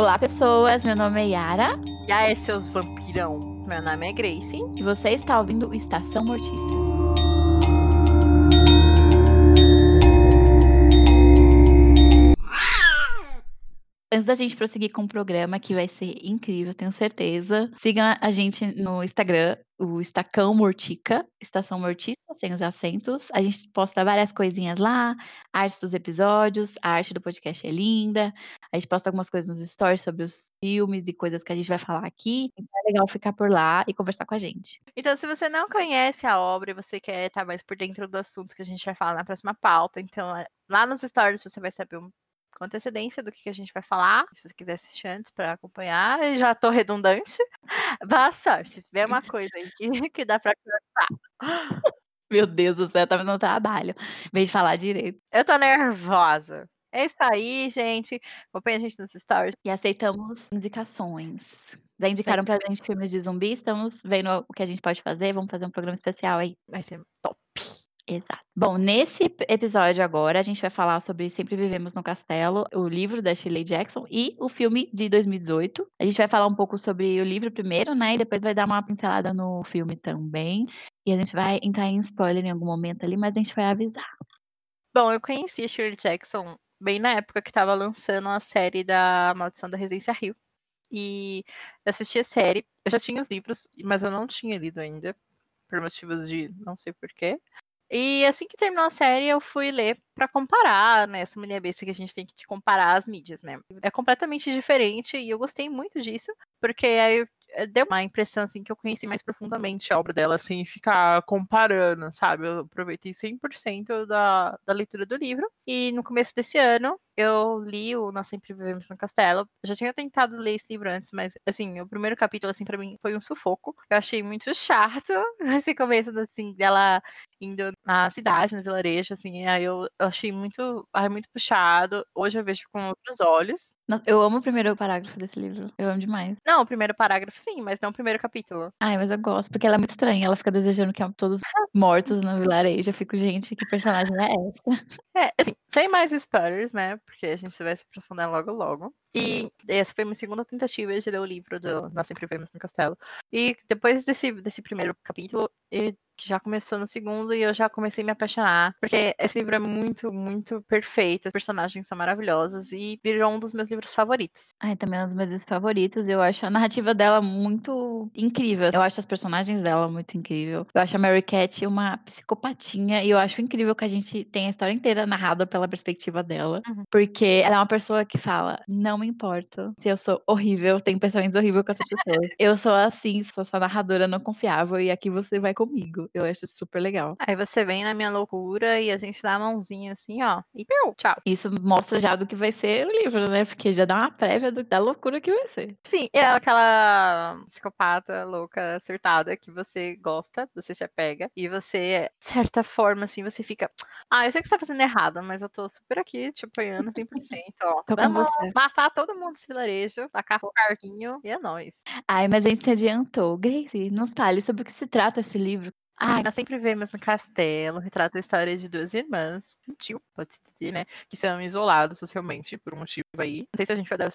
Olá, pessoas, meu nome é Yara. E aí, seus vampirão, meu nome é Grace. E você está ouvindo Estação Mortícia. Antes da gente prosseguir com o programa, que vai ser incrível, tenho certeza, sigam a gente no Instagram, o Estacão Mortica, Estação Mortícia, sem os acentos. A gente posta várias coisinhas lá, a arte dos episódios, a arte do podcast é linda. A gente posta algumas coisas nos stories sobre os filmes e coisas que a gente vai falar aqui. Então é legal ficar por lá e conversar com a gente. Então, se você não conhece a obra e você quer estar mais por dentro do assunto que a gente vai falar na próxima pauta, então lá nos stories você vai saber com antecedência do que a gente vai falar. Se você quiser assistir antes para acompanhar, eu já tô redundante. Boa sorte. Vê uma coisa aí que dá para conversar. Meu Deus do céu, tá me dando trabalho. Em vez de falar direito. Eu tô nervosa. É isso aí, gente. Acompanha a gente nos stories. E aceitamos indicações. Já indicaram pra gente filmes de zumbi. Estamos vendo o que a gente pode fazer. Vamos fazer um programa especial aí. Vai ser top. Exato. Bom, nesse episódio agora a gente vai falar sobre Sempre Vivemos no Castelo, o livro da Shirley Jackson e o filme de 2018. A gente vai falar um pouco sobre o livro primeiro, né? E depois vai dar uma pincelada no filme também. E a gente vai entrar em spoiler em algum momento ali, mas a gente vai avisar. Bom, eu conheci a Shirley Jackson bem na época que tava lançando a série da Maldição da Residência Hill. E eu assisti a série, eu já tinha os livros, mas eu não tinha lido ainda, por motivos de não sei porquê. E assim que terminou a série, eu fui ler pra comparar, né? Essa mania besta que a gente tem que comparar as mídias, né? É completamente diferente e eu gostei muito disso, porque aí deu uma impressão, assim, que eu conheci mais profundamente a obra dela, assim, ficar comparando, sabe? Eu aproveitei 100% da leitura do livro. E no começo desse ano, eu li o Nós Sempre Vivemos no Castelo. Eu já tinha tentado ler esse livro antes, mas, assim, o primeiro capítulo, assim, pra mim foi um sufoco. Eu achei muito chato esse começo, assim, dela indo na cidade, no vilarejo, assim, aí eu achei muito puxado. Hoje eu vejo com outros olhos. Eu amo o primeiro parágrafo desse livro, eu amo demais. Não, o primeiro parágrafo sim, mas não o primeiro capítulo. Ai, mas eu gosto, porque ela é muito estranha, ela fica desejando que todos mortos no vilarejo. Eu fico, gente, que personagem é essa? É, assim, sem mais spoilers, né, porque a gente vai se aprofundar logo logo. E essa foi minha segunda tentativa de ler o livro do Nós Sempre Vivemos no Castelo. E depois desse primeiro capítulo, ele já começou no segundo e eu já comecei a me apaixonar. Porque esse livro é muito, muito perfeito. Os personagens são maravilhosos e virou um dos meus livros favoritos. Ai, também é um dos meus livros favoritos. Eu acho a narrativa dela muito incrível. Eu acho as personagens dela muito incrível. Eu acho a Mary Cat uma psicopatinha. E eu acho incrível que a gente tenha a história inteira narrada pela perspectiva dela. Uhum. Porque ela é uma pessoa que fala, não me importo se eu sou horrível, tenho pensamentos horríveis com essas pessoas. Eu sou assim, sou essa narradora não confiável e aqui você vai comigo. Eu acho super legal. Aí você vem na minha loucura e a gente dá a mãozinha assim, ó, e tchau. Isso mostra já do que vai ser o livro, né? Porque já dá uma prévia da loucura que vai ser. Sim, é aquela psicopata louca, acertada, que você gosta, você se apega e você, de certa forma, assim, você fica, eu sei que você tá fazendo errado, mas eu tô super aqui te apoiando 100%, ó. Vamos matar todo mundo desse vilarejo, tacar o carguinho e é nóis. Ai, mas a gente se adiantou. Grace, nos fale sobre o que se trata esse livro. Nós sempre vemos no castelo, retrata a história de duas irmãs, um tio, pode-se dizer, né, que são isoladas socialmente por um motivo aí. Não sei se a gente vai dar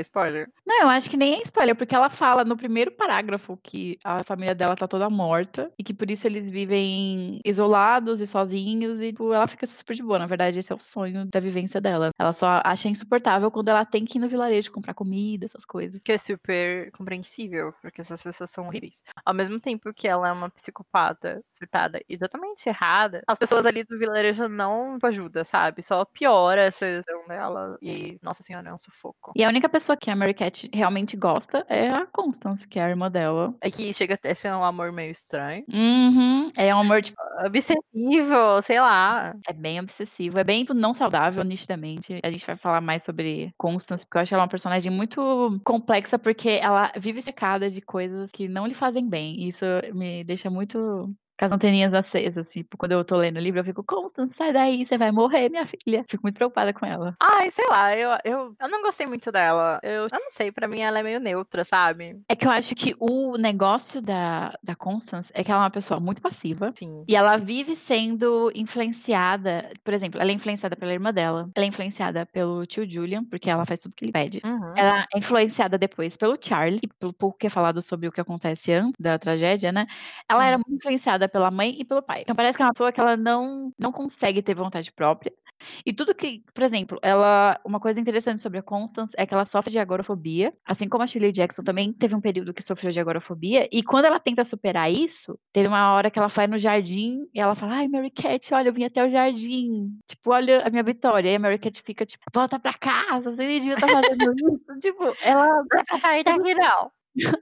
spoiler. Não, eu acho que nem é spoiler, porque ela fala no primeiro parágrafo que a família dela tá toda morta e que por isso eles vivem isolados e sozinhos e tipo, ela fica super de boa. Na verdade, esse é o sonho da vivência dela. Ela só acha insuportável quando ela tem que ir no vilarejo comprar comida, essas coisas. Que é super compreensível, porque essas pessoas são horríveis. Ao mesmo tempo que ela é uma psicopata surtada e totalmente errada, as pessoas ali do vilarejo não ajudam, sabe? Só piora essa visão dela e, nossa senhora, é um sufoco. E a única pessoa que a Mary Cat realmente gosta é a Constance, que é a irmã dela. É que chega até ser um amor meio estranho. Uhum, é um amor tipo obsessivo, sei lá. É bem obsessivo, é bem não saudável, nitidamente. A gente vai falar mais sobre Constance, porque eu acho ela uma personagem muito complexa, porque ela vive cercada de coisas que não lhe fazem bem. Isso me deixa muito com as anteninhas acesas, assim, tipo, quando eu tô lendo o livro, eu fico, Constance, sai daí, você vai morrer, minha filha. Fico muito preocupada com ela. Ai, sei lá, eu não gostei muito dela. Eu não sei, pra mim ela é meio neutra, sabe? É que eu acho que o negócio da Constance é que ela é uma pessoa muito passiva. Sim. E ela vive sendo influenciada, por exemplo, ela é influenciada pela irmã dela, ela é influenciada pelo tio Julian, porque ela faz tudo que ele pede. Uhum. Ela é influenciada depois pelo Charles, e pelo pouco que é falado sobre o que acontece antes da tragédia, né? Ela era muito influenciada pela mãe e pelo pai. Então parece que é uma pessoa que ela não consegue ter vontade própria. E tudo que, por exemplo, ela... Uma coisa interessante sobre a Constance é que ela sofre de agorafobia, assim como a Shirley Jackson também teve um período que sofreu de agorafobia, e quando ela tenta superar isso, teve uma hora que ela foi no jardim e ela fala, ai, Mary Cat, olha, eu vim até o jardim, tipo, olha a minha vitória. E a Mary Cat fica, tipo, volta pra casa, você devia estar fazendo isso. Tipo, ela... Não vai pra sair daqui, não.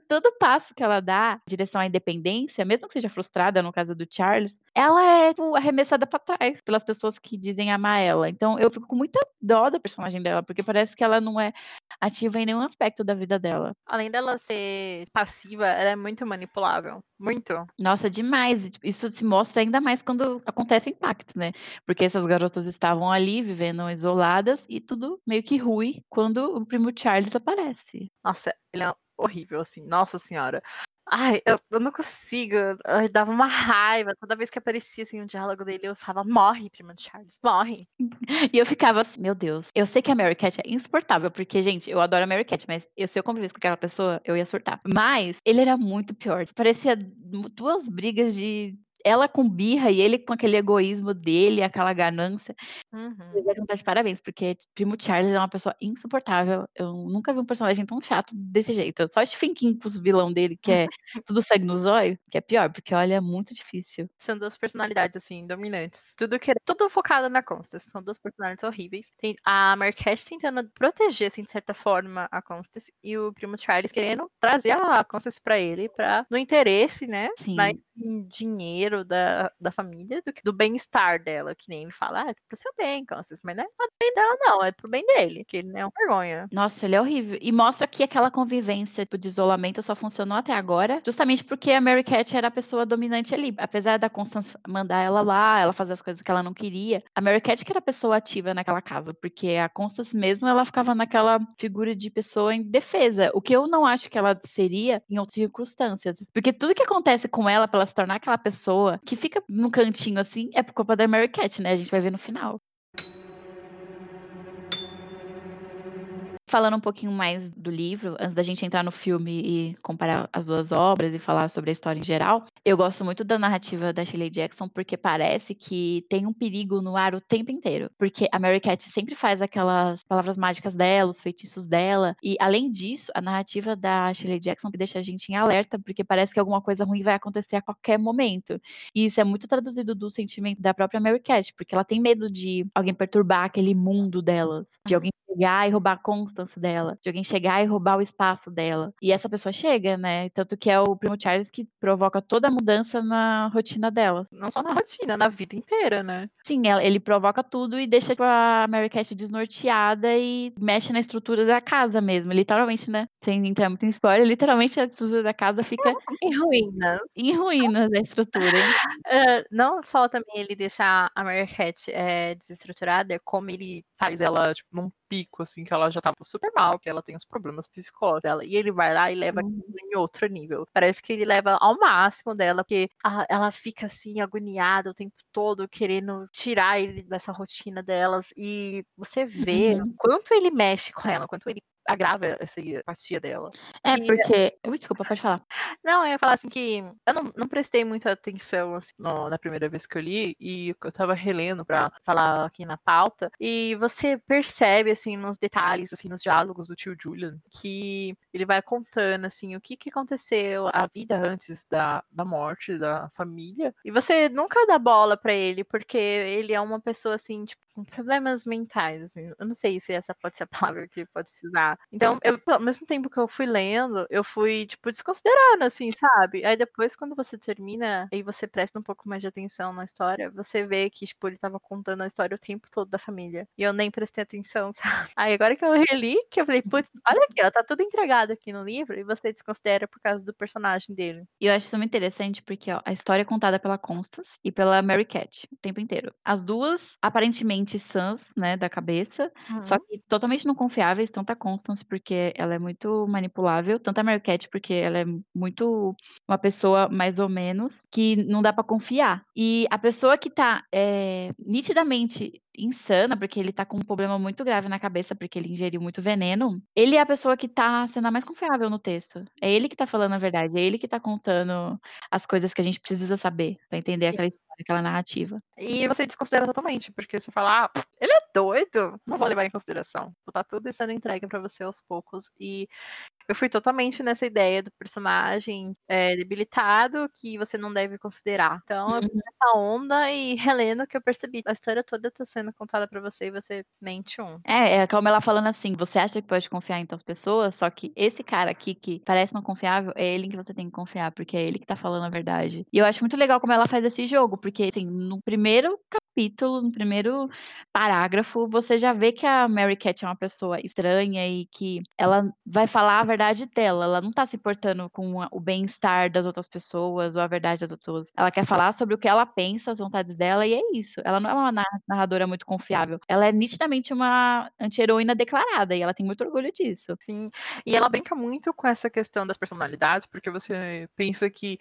Todo passo que ela dá em direção à independência, mesmo que seja frustrada, no caso do Charles, ela é, tipo, arremessada pra trás pelas pessoas que dizem amar ela. Então eu fico com muita dó da personagem dela, porque parece que ela não é ativa em nenhum aspecto da vida dela. Além dela ser passiva, ela é muito manipulável. Muito. Nossa, demais. Isso se mostra ainda mais quando acontece o impacto, né? Porque essas garotas estavam ali, vivendo isoladas, e tudo meio que ruim quando o primo Charles aparece. Nossa, ele é horrível, assim, nossa senhora. Ai, eu não consigo. Eu dava uma raiva. Toda vez que aparecia, assim, um diálogo dele, eu falava, morre, prima do Charles, morre. E eu ficava assim, meu Deus. Eu sei que a Mary Cat é insuportável, porque, gente, eu adoro a Mary Cat, mas se eu convivesse com aquela pessoa, eu ia surtar. Mas ele era muito pior. Parecia duas brigas de... Ela com birra e ele com aquele egoísmo dele, aquela ganância. Eu já cantar de parabéns, porque primo Charles é uma pessoa insuportável. Eu nunca vi um personagem tão chato desse jeito. Só Stephen King com o vilão dele, que é tudo sangue no zóio, que é pior, porque, olha, é muito difícil. São duas personalidades, assim, dominantes. Tudo focado na Constance. São duas personalidades horríveis. Tem a Marquette tentando proteger, assim, de certa forma, a Constance, e o primo Charles querendo trazer a Constance pra ele, no interesse, né? Sim. Mas em dinheiro da família, do bem-estar dela, que nem ele fala, é pro seu bem, Constance, mas não é pro bem dela, não, é pro bem dele, que ele não é um vergonha. Nossa, ele é horrível. E mostra que aquela convivência de isolamento só funcionou até agora, justamente porque a Mary Cat era a pessoa dominante ali. Apesar da Constance mandar ela lá, ela fazer as coisas que ela não queria, a Mary Cat que era a pessoa ativa naquela casa, porque a Constance mesmo, ela ficava naquela figura de pessoa em defesa, o que eu não acho que ela seria em outras circunstâncias. Porque tudo que acontece com ela, pra ela se tornar aquela pessoa que fica num cantinho assim, é por culpa da Mary Cat, né? A gente vai ver no final. Falando um pouquinho mais do livro, antes da gente entrar no filme e comparar as duas obras e falar sobre a história em geral, eu gosto muito da narrativa da Shirley Jackson, porque parece que tem um perigo no ar o tempo inteiro, porque a Mary Cat sempre faz aquelas palavras mágicas dela, os feitiços dela, e além disso, a narrativa da Shirley Jackson deixa a gente em alerta, porque parece que alguma coisa ruim vai acontecer a qualquer momento, e isso é muito traduzido do sentimento da própria Mary Cat, porque ela tem medo de alguém perturbar aquele mundo delas, de alguém chegar e roubar a Constance dela, de alguém chegar e roubar o espaço dela. E essa pessoa chega, né? Tanto que é o primo Charles que provoca toda a mudança na rotina dela. Não só na rotina, na vida inteira, né? Sim, ele provoca tudo e deixa a Mary Cat desnorteada e mexe na estrutura da casa mesmo. Literalmente, né? Sem entrar muito em spoiler, literalmente a estrutura da casa fica em ruínas. Em ruínas a estrutura. Não só também ele deixa a Mary Cat desestruturada, como ele faz ela, tipo, num pico, assim, que ela já tá super mal, que ela tem os problemas psicológicos dela, e ele vai lá e leva aquilo em outro nível. Parece que ele leva ao máximo dela, porque ela fica, assim, agoniada o tempo todo, querendo tirar ele dessa rotina delas, e você vê o quanto ele mexe com ela, quanto ele agrava essa apatia dela. Porque... Ui, desculpa, pode falar. Não, eu ia falar assim que eu não prestei muita atenção assim, na primeira vez que eu li, e eu tava relendo pra falar aqui na pauta, e você percebe, assim, nos detalhes, assim, nos diálogos do tio Julian, que ele vai contando, assim, o que aconteceu, a vida antes da morte da família, e você nunca dá bola pra ele, porque ele é uma pessoa, assim, tipo, problemas mentais, assim, eu não sei se essa pode ser a palavra que pode se usar. Então, eu, ao mesmo tempo que eu fui lendo, eu fui, tipo, desconsiderando, assim, sabe? Aí depois, quando você termina, aí você presta um pouco mais de atenção na história, você vê que, tipo, ele tava contando a história o tempo todo da família, e eu nem prestei atenção, sabe? Aí agora que eu reli, que eu falei, putz, olha aqui, ó, tá tudo entregado aqui no livro, e você desconsidera por causa do personagem dele. E eu acho isso muito interessante, porque, ó, a história é contada pela Constance e pela Mary Cat, o tempo inteiro. As duas, aparentemente, sãs, né, da cabeça, só que totalmente não confiáveis, tanto a Constance porque ela é muito manipulável, tanto a Mary Cat porque ela é muito uma pessoa mais ou menos que não dá pra confiar, e a pessoa que tá nitidamente insana, porque ele tá com um problema muito grave na cabeça, porque ele ingeriu muito veneno, ele é a pessoa que tá sendo a mais confiável no texto, é ele que tá falando a verdade, é ele que tá contando as coisas que a gente precisa saber, pra entender aquela história, aquela narrativa. E você desconsidera totalmente, porque você fala, ah, ele é doido, não vou levar em consideração. Tá tudo sendo entregue pra você aos poucos. E eu fui totalmente nessa ideia do personagem debilitado que você não deve considerar. Então, eu fui nessa onda e relendo que eu percebi. A história toda tá sendo contada pra você e você mente um. É como ela falando assim, você acha que pode confiar em tantas pessoas, só que esse cara aqui que parece não confiável, é ele que você tem que confiar, porque é ele que tá falando a verdade. E eu acho muito legal como ela faz esse jogo, porque, assim, no primeiro capítulo, no primeiro parágrafo, você já vê que a Mary Cat é uma pessoa estranha e que ela vai falar a verdade dela, ela não tá se importando com o bem-estar das outras pessoas ou a verdade das outras, ela quer falar sobre o que ela pensa, as vontades dela, e é isso. Ela não é uma narradora muito confiável, ela é nitidamente uma anti-heroína declarada, e ela tem muito orgulho disso. Sim, e ela brinca muito com essa questão das personalidades, porque você pensa que,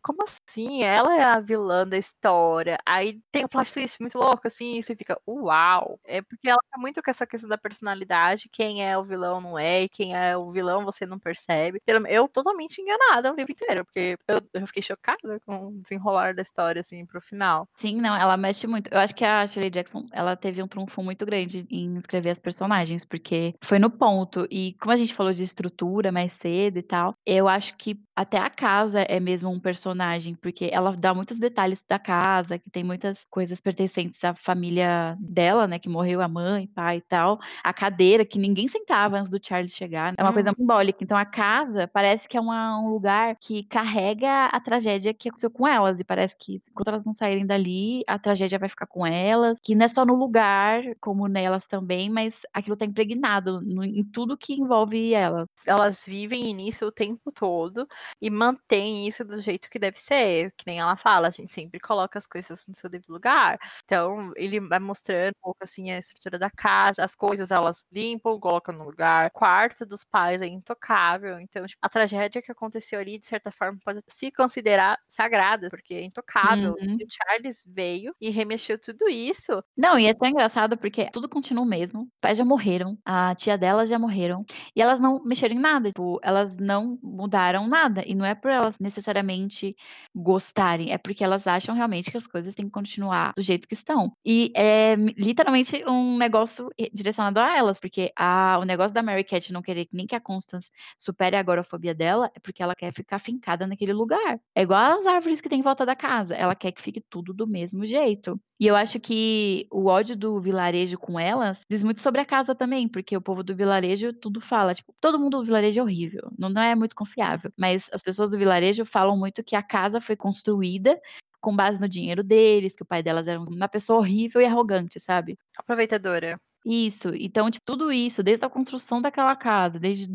como assim? Ela é a vilã da história. Aí tem um plot twist muito louco, assim, e você fica, uau! É porque ela tá muito com essa questão da personalidade, quem é o vilão não é, e quem é o vilão você não percebe. Eu totalmente enganada o livro inteiro, porque eu fiquei chocada com o desenrolar da história, assim, pro final. Sim, não, ela mexe muito. Eu acho que a Shirley Jackson, ela teve um trunfo muito grande em escrever as personagens, porque foi no ponto, e como a gente falou de estrutura mais cedo e tal, eu acho que até a casa é mesmo um personagem, porque ela dá muitos detalhes da casa, que tem muitas coisas pertencentes à família dela, né, que morreu a mãe, pai e tal, a cadeira, que ninguém sentava antes do Charlie chegar, é uma coisa simbólica, então a casa parece que é um lugar que carrega a tragédia que aconteceu com elas, e parece que enquanto elas não saírem dali, a tragédia vai ficar com elas, que não é só no lugar, como nelas também, mas aquilo tá impregnado em tudo que envolve elas. Elas vivem nisso o tempo todo, e mantêm isso do jeito que deve ser, que nem ela fala, a gente sempre coloca as coisas no seu devido lugar. Então, ele vai mostrando um pouco, assim, a estrutura da casa, as coisas elas limpam, colocam no lugar, o quarto dos pais é intocável, então, tipo, a tragédia que aconteceu ali, de certa forma, pode se considerar sagrada, porque é intocável. E o Charles veio e remexeu tudo isso. Não, e é tão engraçado, porque tudo continua o mesmo, os pais já morreram, a tia delas já morreram, e elas não mexeram em nada, tipo, elas não mudaram nada, e não é por elas necessariamente gostarem, é porque elas acham realmente que as coisas têm que continuar do jeito que estão. E é literalmente um negócio direcionado a elas, porque o negócio da Mary Cat não querer nem que a Constance supere a agorafobia dela é porque ela quer ficar fincada naquele lugar. É igual as árvores que tem em volta da casa, ela quer que fique tudo do mesmo jeito. E eu acho que o ódio do vilarejo com elas diz muito sobre a casa também, porque o povo do vilarejo tudo fala, tipo, todo mundo do vilarejo é horrível, não é muito confiável, mas as pessoas do vilarejo falam muito que a casa foi construída com base no dinheiro deles, que o pai delas era uma pessoa horrível e arrogante, sabe? Aproveitadora. Isso, então, tipo, tudo isso, desde a construção daquela casa, de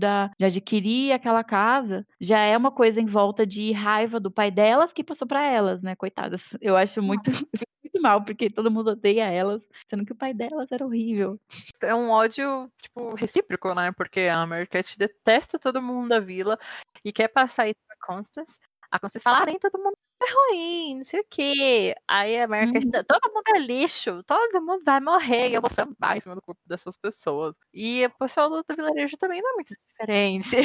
adquirir aquela casa, já é uma coisa em volta de raiva do pai delas que passou pra elas, né, coitadas. Eu acho muito mal, porque todo mundo odeia elas, sendo que o pai delas era horrível. É um ódio, tipo, recíproco, né, porque a Mary Cat detesta todo mundo da vila e quer passar isso pra Constance. A Constance fala, nem todo mundo é ruim, não sei o quê. Aí a Mary Cat, todo mundo é lixo, todo mundo vai morrer, e eu vou sambar em cima do corpo dessas pessoas. E o pessoal do vilarejo também não é muito diferente.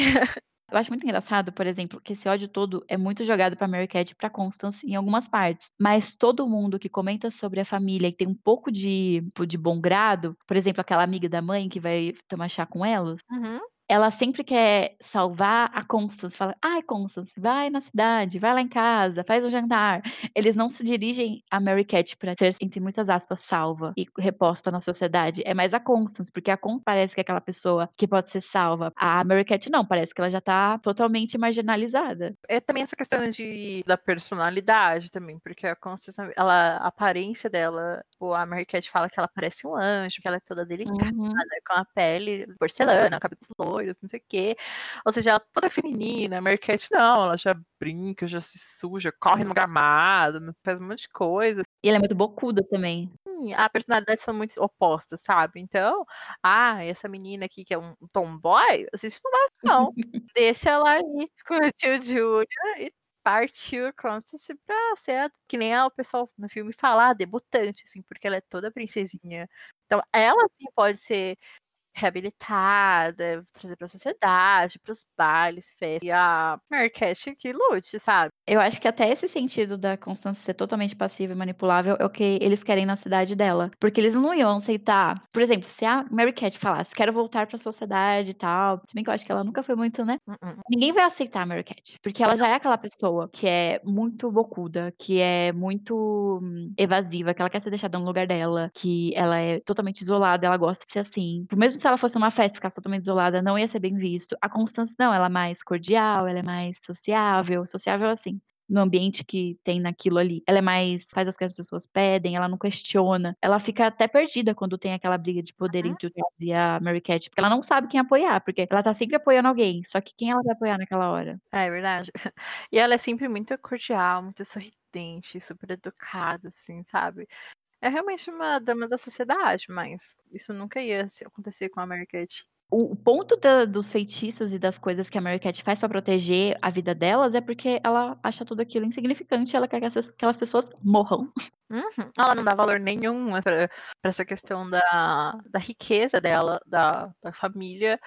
Eu acho muito engraçado, por exemplo, que esse ódio todo é muito jogado pra Mary Cat e pra Constance em algumas partes. Mas todo mundo que comenta sobre a família e tem um pouco de bom grado, por exemplo, aquela amiga da mãe que vai tomar chá com elas, ela sempre quer salvar a Constance. Fala, ai, Constance, vai na cidade, vai lá em casa, faz um jantar. Eles não se dirigem a Mary Cat pra ser, entre muitas aspas, salva e reposta na sociedade. É mais a Constance, porque a Constance parece que é aquela pessoa que pode ser salva. A Mary Cat não, parece que ela já tá totalmente marginalizada. É também essa questão da personalidade também, porque a Constance, a aparência dela, a Mary Cat fala que ela parece um anjo, que ela é toda delicada, com a pele porcelana, cabelos louros, não sei o quê. Ou seja, ela toda feminina. A Mary Cat não, ela já brinca, já se suja, corre no gramado, faz um monte de coisa. E ela é muito bocuda também. Sim, as personalidades são muito opostas, sabe? Então, essa menina aqui que é um tomboy, isso não vai, não. Deixa ela aí com o tio Julia e partiu a Constance pra ser, que nem o pessoal no filme fala, debutante, assim, porque ela é toda princesinha. Então, ela sim pode ser reabilitada, trazer pra sociedade, pros bailes, festas, e a Mary Cat que lute, sabe? Eu acho que até esse sentido da Constance ser totalmente passiva e manipulável é o que eles querem na cidade dela, porque eles não iam aceitar, por exemplo, se a Mary Cat falasse, quero voltar pra sociedade e tal, se bem que eu acho que ela nunca foi muito, né? Ninguém vai aceitar a Mary Cat, porque ela já é aquela pessoa que é muito bocuda, que é muito evasiva, que ela quer ser deixada no lugar dela, que ela é totalmente isolada, ela gosta de ser assim, mesmo se ela fosse uma festa e ficasse totalmente isolada, não ia ser bem visto. A Constance não, ela é mais cordial, ela é mais sociável assim, no ambiente que tem naquilo ali. Ela é mais, faz as coisas que as pessoas pedem, ela não questiona. Ela fica até perdida quando tem aquela briga de poder entre o Taz e a Mary Cat, porque ela não sabe quem apoiar, porque ela tá sempre apoiando alguém, só que quem ela vai apoiar naquela hora? É verdade. E ela é sempre muito cordial, muito sorridente, super educada, assim, sabe? É realmente uma dama da sociedade, mas isso nunca ia acontecer com a Mary Cat. O ponto dos feitiços e das coisas que a Mary Cat faz pra proteger a vida delas é porque ela acha tudo aquilo insignificante, ela quer que aquelas pessoas morram. Ela não dá valor nenhum pra essa questão da riqueza dela, da família.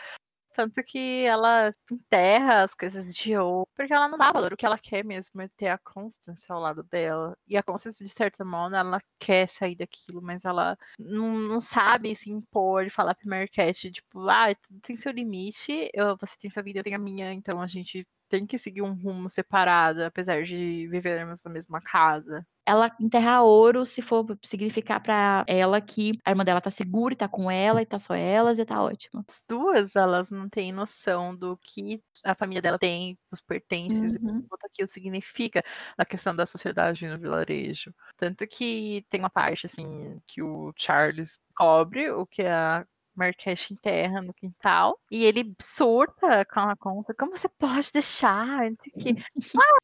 Tanto que ela enterra as coisas de ouro, porque ela não dá valor. O que ela quer mesmo é ter a Constance ao lado dela. E a Constance, de certa modo, ela quer sair daquilo, mas ela não sabe se impor e falar pra Mary Cat, tipo, tudo tem seu limite, você tem sua vida, eu tenho a minha, então a gente tem que seguir um rumo separado, apesar de vivermos na mesma casa. Ela enterrar ouro se for significar pra ela que a irmã dela tá segura e tá com ela e tá só elas e tá ótima. As duas, elas não têm noção do que a família dela tem, os pertences, e quanto aquilo significa na questão da sociedade no vilarejo. Tanto que tem uma parte, assim, que o Charles cobre o que a Mary Cat enterra no quintal e ele surta com a conta, como você pode deixar?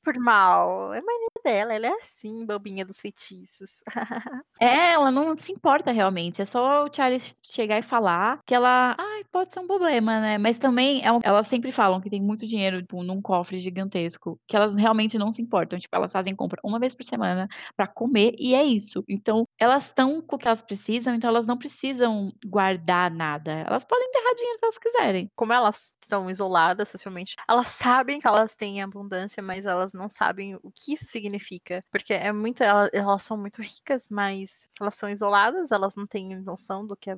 Por mal, é mania dela, ela é assim, bobinha dos feitiços. Ela não se importa realmente, é só o Charles chegar e falar que ela, pode ser um problema, né? Mas também, elas sempre falam que tem muito dinheiro, tipo, num cofre gigantesco, que elas realmente não se importam, tipo, elas fazem compra uma vez por semana pra comer e é isso. Então, elas estão com o que elas precisam, então elas não precisam guardar nada. Elas podem enterrar dinheiro se elas quiserem. Como elas estão isoladas socialmente, elas sabem que elas têm abundância, mas elas não sabem o que isso significa. Porque é muito, elas são muito ricas, mas elas são isoladas, elas não têm noção do que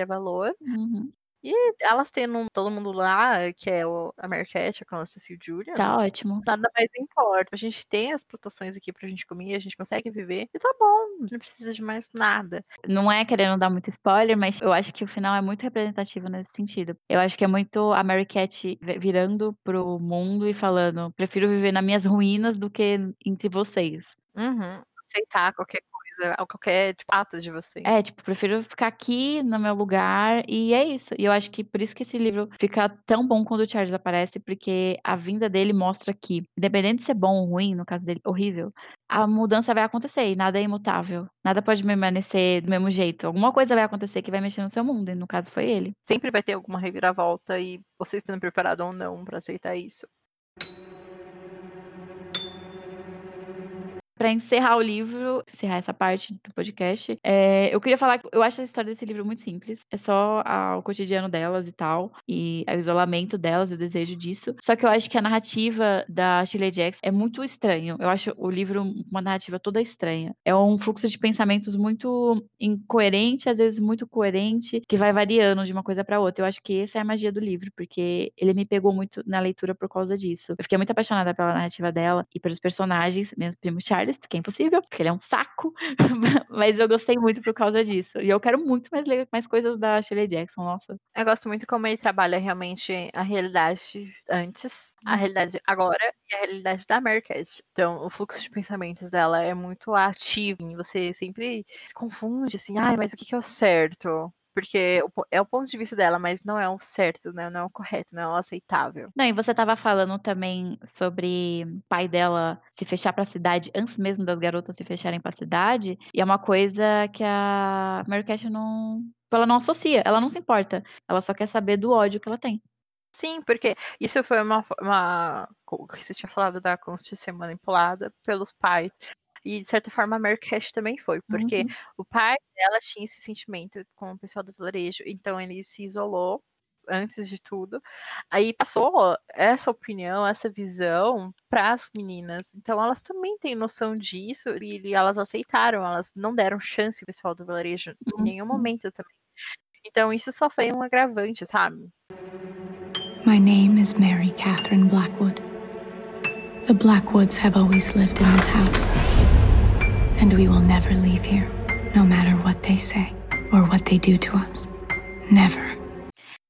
é valor. E elas tendo todo mundo lá, que é a Mary Cat, a Constance e o Julia. Tá ótimo. Nada mais importa. A gente tem as plantações aqui pra gente comer, a gente consegue viver. E tá bom, não precisa de mais nada. Não é querendo dar muito spoiler, mas eu acho que o final é muito representativo nesse sentido. Eu acho que é muito a Mary Cat virando pro mundo e falando, prefiro viver nas minhas ruínas do que entre vocês. Aceitar qualquer coisa. A qualquer ato de vocês. Prefiro ficar aqui no meu lugar e é isso. E eu acho que por isso que esse livro fica tão bom quando o Charles aparece, porque a vinda dele mostra que, independente de ser bom ou ruim, no caso dele, horrível, a mudança vai acontecer e nada é imutável. Nada pode permanecer do mesmo jeito. Alguma coisa vai acontecer que vai mexer no seu mundo, e no caso foi ele. Sempre vai ter alguma reviravolta e vocês estando preparados ou não pra aceitar isso. Pra encerrar o livro, encerrar essa parte do podcast, eu queria falar que eu acho a história desse livro muito simples. É só o cotidiano delas e tal, e o isolamento delas e o desejo disso. Só que eu acho que a narrativa da Shirley Jackson é muito estranha. Eu acho o livro uma narrativa toda estranha. É um fluxo de pensamentos muito incoerente, às vezes muito coerente, que vai variando de uma coisa pra outra. Eu acho que essa é a magia do livro, porque ele me pegou muito na leitura por causa disso. Eu fiquei muito apaixonada pela narrativa dela e pelos personagens, menos primo Charles, porque é impossível, porque ele é um saco, mas eu gostei muito por causa disso. E eu quero muito mais ler mais coisas da Shirley Jackson, nossa. Eu gosto muito como ele trabalha realmente a realidade antes, a realidade agora e a realidade da Marquette. Então, o fluxo de pensamentos dela é muito ativo, e você sempre se confunde, assim, mas o que é o certo? Porque é o ponto de vista dela, mas não é o certo, né? Não é o correto, não é o aceitável. Não, e você estava falando também sobre o pai dela se fechar para a cidade antes mesmo das garotas se fecharem para a cidade. E é uma coisa que a Mary Cat não associa, ela não se importa. Ela só quer saber do ódio que ela tem. Sim, porque isso foi uma você tinha falado da consciência manipulada pelos pais. E, de certa forma, a Mary Cat também foi, porque o pai dela tinha esse sentimento com o pessoal do vilarejo, então ele se isolou antes de tudo. Aí passou essa opinião, essa visão para as meninas. Então, elas também têm noção disso e elas aceitaram, elas não deram chance ao pessoal do vilarejo em nenhum momento também. Então, isso só foi um agravante, sabe? My name is Mary Catherine Blackwood. The Blackwoods have always lived in this house. And we will never leave here, no matter what they say or what they do to us. Never.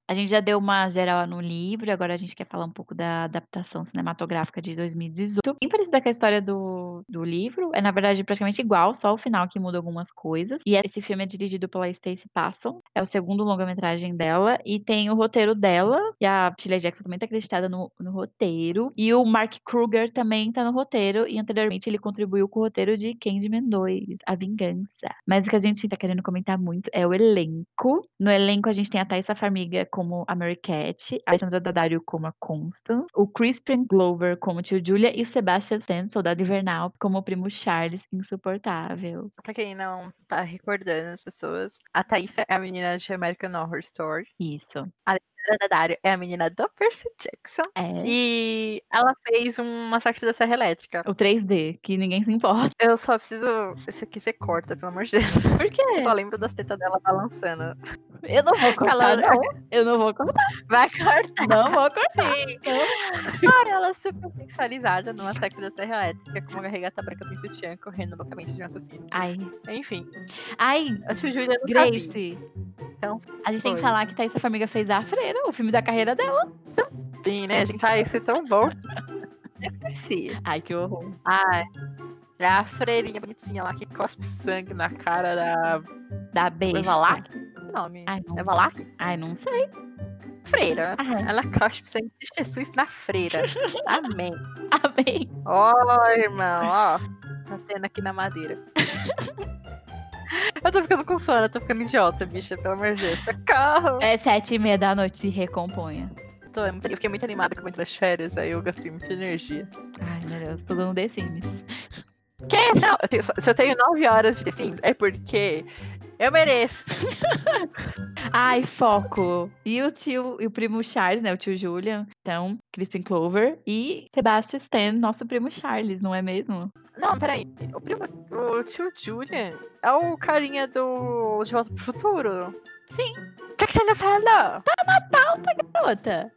A gente já deu uma geral no livro, agora a gente quer falar um pouco da adaptação cinematográfica de 2018. Bem parecida com a história do livro, é na verdade praticamente igual, só o final que muda algumas coisas. E esse filme é dirigido pela Stacey Passon, é o segundo longa-metragem dela, e tem o roteiro dela, e a Sheila Jackson também está acreditada no roteiro, e o Mark Kruger também está no roteiro, e anteriormente ele contribuiu com o roteiro de Candyman 2, A Vingança. Mas o que a gente está querendo comentar muito é o elenco. No elenco a gente tem a Taissa Farmiga como a Mary Cat, a Alexandra Daddario como a Constance, o Crispin Glover como o tio Julia e Sebastian Stan, soldado invernal, como o primo Charles insuportável. Pra quem não tá recordando as pessoas, a Taissa é a menina de American Horror Story. Isso. A Alexandra Daddario é a menina do Percy Jackson. É. E ela fez um Massacre da Serra Elétrica. O 3D, que ninguém se importa. Eu só preciso... Isso aqui você corta, pelo amor de Deus. Por quê? Eu só lembro das tetas dela balançando. Eu não vou cortar, Eu não vou cortar. Vai cortar. Não vou cortar. Então, ela é super sexualizada no Massacre da Serra Elétrica, com uma regata branca sem sutiã, correndo loucamente de um assassino. Ai. Enfim. Ai. A tio Júlia do Grace. Então, a gente tem que falar que Taissa Farmiga fez A Freira, o filme da carreira dela. Sim, né? A gente, isso é tão bom. Esqueci. Ai, que horror. Ai. É a freirinha bonitinha lá que cospe sangue na cara da besta. Nome. Ai, não. Leva lá? Ai, não sei. Freira. Aham. Ela cospe sangue de Jesus na freira. Amém. Amém. Ó, irmão, ó. Tá tendo aqui na madeira. Eu tô ficando com sono, eu tô ficando idiota, bicha. Pelo amor de Deus, socorro. É 7:30 da noite, se recomponha. Eu fiquei muito animada com as férias, aí eu gastei muita energia. Ai, meu Deus, tô dando The Sims. Que? Não, se eu tenho 9 horas de The Sims, é porque... eu mereço. Ai, foco. E o tio, e o primo Charles, né? O tio Julian. Então, Crispin Glover e Sebastian Stan, nosso primo Charles, não é mesmo? Não, peraí. O tio Julian é o carinha do De Volta pro Futuro? Sim. O que você não falou? Tá na pauta, garota.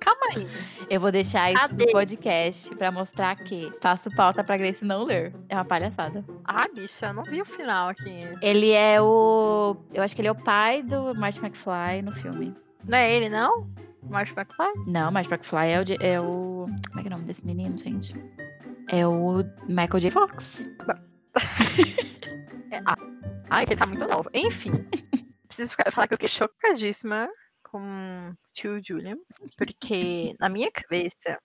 Calma aí. Eu vou deixar isso no podcast pra mostrar que faço pauta pra Grace não ler. É uma palhaçada. Ah, bicha, eu não vi o final aqui. Ele é o... eu acho que ele é o pai do Marty McFly no filme. Não é ele, não? Marty McFly? Não, Marty McFly é o... como é que é o nome desse menino, gente? É o Michael J. Fox. Ai, que ele tá muito novo. Enfim. Preciso falar que eu fiquei chocadíssima com o tio Julian, porque na minha cabeça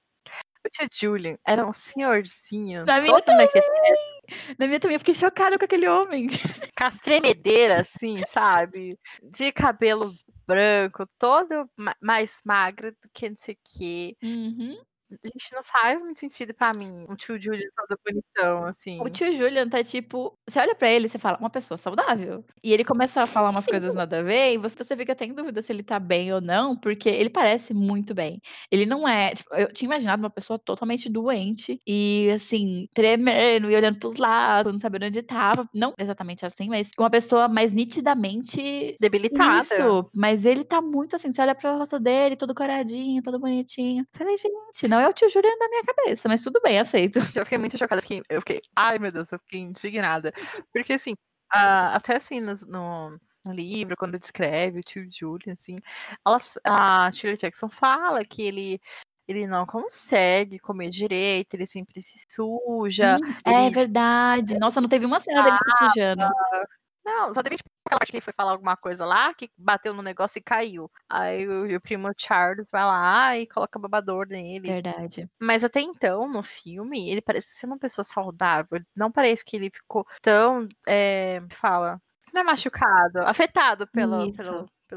o tio Julian era um senhorzinho. Na minha também, eu fiquei chocada com aquele homem. Com as tremedeiras, assim, sabe? De cabelo branco, todo mais magro do que não sei o quê. Gente, não faz muito sentido pra mim o tio Julian todo bonitão, assim. O tio Julian tá tipo... Você olha pra ele e você fala, uma pessoa saudável. E ele começa a falar umas coisas nada a ver e você fica até em dúvida se ele tá bem ou não, porque ele parece muito bem. Ele não é... Tipo, eu tinha imaginado uma pessoa totalmente doente e, assim, tremendo e olhando pros lados, não sabendo onde tava. Não exatamente assim, mas uma pessoa mais nitidamente... Debilitada. Isso. Mas ele tá muito assim, você olha pra rosto dele, todo coradinho, todo bonitinho. Eu falei, gente, não é o tio Juliano da minha cabeça, mas tudo bem, aceito. Eu fiquei muito chocada, eu fiquei, ai meu Deus, eu fiquei indignada, porque assim, até assim, no livro, quando ele descreve o tio Julian, assim, a Sheila Jackson fala que ele não consegue comer direito, ele sempre se suja. É verdade, nossa, não teve uma cena dele se sujando. Não, só teve tipo, aquela parte que ele foi falar alguma coisa lá, que bateu no negócio e caiu. Aí o primo Charles vai lá e coloca babador nele. Verdade. Mas até então, no filme, ele parece ser uma pessoa saudável. Não parece que ele ficou tão, não é machucado, afetado pelo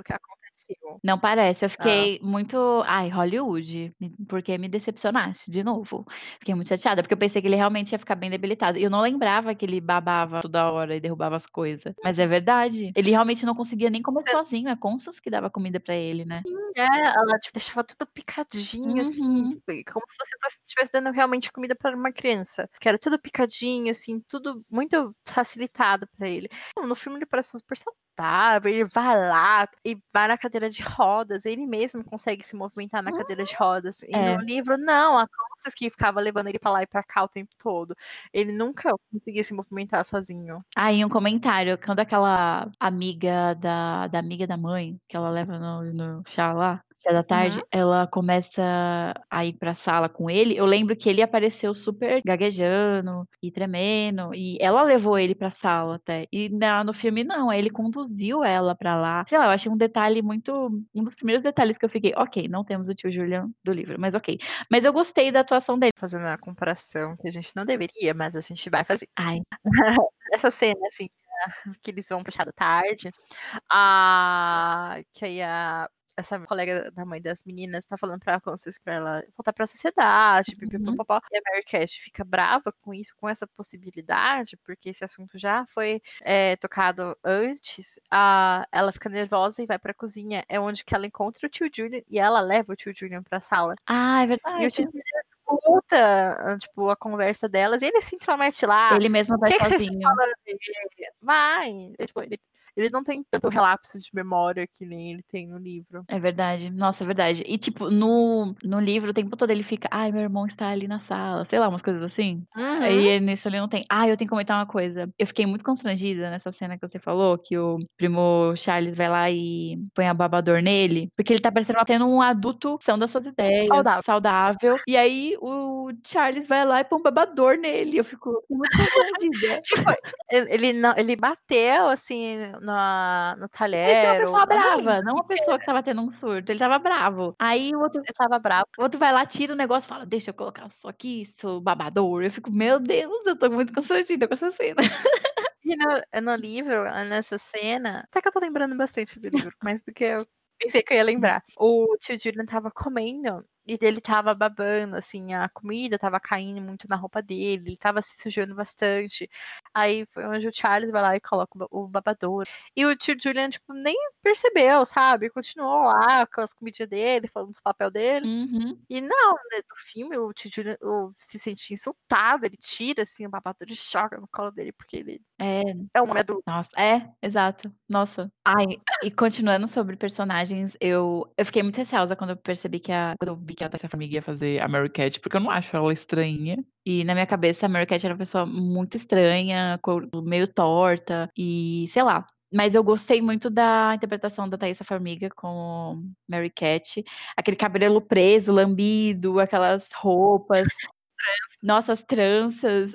que aconteceu. Não parece, eu fiquei muito... Ai, Hollywood, porque me decepcionaste de novo. Fiquei muito chateada, porque eu pensei que ele realmente ia ficar bem debilitado. E eu não lembrava que ele babava toda hora e derrubava as coisas. Mas é verdade. Ele realmente não conseguia nem comer sozinho. É Constance que dava comida pra ele, né? Sim, ela tipo, deixava tudo picadinho, assim. Como se você estivesse dando realmente comida pra uma criança. Que era tudo picadinho, assim, tudo muito facilitado pra ele. No filme ele parece super saudável, ele vai lá e vai na cadeira de rodas, ele mesmo consegue se movimentar na cadeira de rodas. E no livro, não, a Constance que ficava levando ele pra lá e pra cá o tempo todo. Ele nunca conseguia se movimentar sozinho. Aí um comentário, quando aquela amiga da amiga da mãe, que ela leva no chá lá, da tarde, ela começa a ir pra sala com ele. Eu lembro que ele apareceu super gaguejando e tremendo, e ela levou ele pra sala até, e no filme não, ele conduziu ela pra lá. Sei lá, eu achei um detalhe muito... Um dos primeiros detalhes que eu fiquei, ok, não temos o tio Julian do livro, mas ok. Mas eu gostei da atuação dele. Fazendo a comparação, que a gente não deveria, mas a gente vai fazer. Ai. Essa cena, assim, que eles vão pro chá da tarde, que aí essa colega da mãe das meninas tá falando pra Constance pra ela voltar pra sociedade, e a Mary Cash fica brava com isso, com essa possibilidade, porque esse assunto já foi tocado antes. Ela fica nervosa e vai pra cozinha, é onde que ela encontra o tio Julian, e ela leva o tio Julian pra sala. Ah, é verdade. E o tio Julian escuta, tipo, a conversa delas, e ele se intromete lá. Ele mesmo vai sozinho. O que vocês falam dele? Vai! Tipo, ele não tem tanto relapso de memória que nem ele tem no livro. É verdade. Nossa, é verdade. E, tipo, no livro, o tempo todo ele fica... Ai, meu irmão está ali na sala. Sei lá, umas coisas assim. E nisso ele não tem... Ah, eu tenho que comentar uma coisa. Eu fiquei muito constrangida nessa cena que você falou, que o primo Charles vai lá e põe a babador nele. Porque ele tá parecendo até um adulto são das suas ideias. Saudável. E aí, o Charles vai lá e põe um babador nele. Eu fico muito constrangida. Tipo, ele bateu, assim... No talher. Ele é uma pessoa brava, não uma pessoa que tava tendo um surto. Ele tava bravo. Aí o outro vai lá, tira o negócio e fala, deixa eu colocar só aqui, sou babador. Eu fico, meu Deus, eu tô muito constrangida com essa cena. E no livro, nessa cena, até que eu tô lembrando bastante do livro, mais do que eu pensei que eu ia lembrar. O tio Julian tava comendo e ele tava babando, assim, a comida tava caindo muito na roupa dele, ele tava se sujando bastante. Aí foi onde o Charles vai lá e coloca o babador. E o tio Julian, tipo, nem percebeu, sabe? Continuou lá com as comidinhas dele, falando dos papel dele. E não, né, do filme, o tio Julian se sente insultado, ele tira, assim, o babador e joga no colo dele, porque ele é um homem adulto. Nossa, exato. Nossa. Ai, e continuando sobre personagens, eu fiquei muito receosa quando eu percebi que a Taissa Farmiga ia fazer a Mary Cat, porque eu não acho ela estranha. E na minha cabeça a Mary Cat era uma pessoa muito estranha, meio torta e sei lá. Mas eu gostei muito da interpretação da Taissa Farmiga com Mary Cat. Aquele cabelo preso, lambido, aquelas roupas. tranças. Nossas tranças.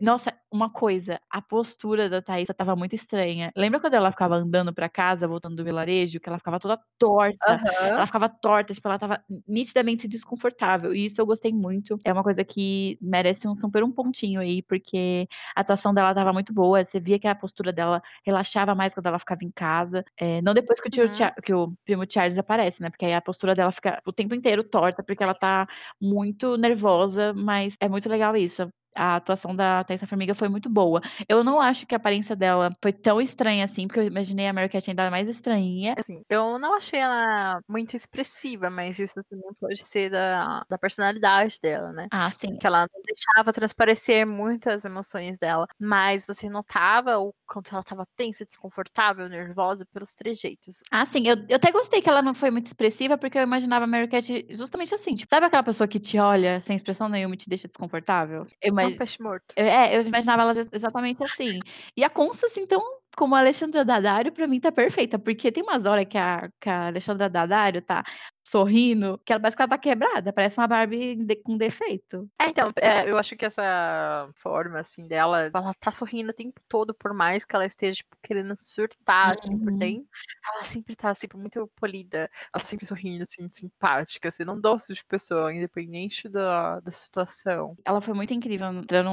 Nossa, uma coisa, a postura da Taissa tava muito estranha. Lembra quando ela ficava andando pra casa, voltando do vilarejo, que ela ficava toda torta? Uhum. Ela ficava torta, tipo, ela tava nitidamente desconfortável. E isso eu gostei muito. É uma coisa que merece um super um pontinho aí, porque a atuação dela tava muito boa. Você via que a postura dela relaxava mais quando ela ficava em casa. Não depois que o, que o primo Charles aparece, né? Porque aí a postura dela fica o tempo inteiro torta, porque ela tá muito nervosa, mas é muito legal isso. A atuação da Taissa Farmiga foi muito boa. Eu não acho que a aparência dela foi tão estranha assim, porque eu imaginei a Mary Cat ainda mais estranha. Assim, eu não achei ela muito expressiva, mas isso também pode ser da personalidade dela, né? Ah, sim. Que ela não deixava transparecer muitas emoções dela, mas você notava o quanto ela estava tensa, desconfortável, nervosa pelos trejeitos. Ah, sim. Eu até gostei que ela não foi muito expressiva, porque eu imaginava a Mary Cat justamente assim. Tipo, sabe aquela pessoa que te olha sem expressão nenhuma e te deixa desconfortável? Um peixe morto. Eu imaginava ela exatamente assim. E a Constance, então, como a Alexandra Daddario, pra mim tá perfeita, porque tem umas horas que a Alexandra Daddario tá sorrindo, que ela parece que ela tá quebrada, parece uma Barbie com defeito. Eu acho que essa forma, assim, dela, ela tá sorrindo o tempo todo, por mais que ela esteja, tipo, querendo surtar, assim, por dentro, ela sempre tá, assim, muito polida, ela sempre sorrindo, assim, simpática, assim, não doce de pessoa, independente da situação. Ela foi muito incrível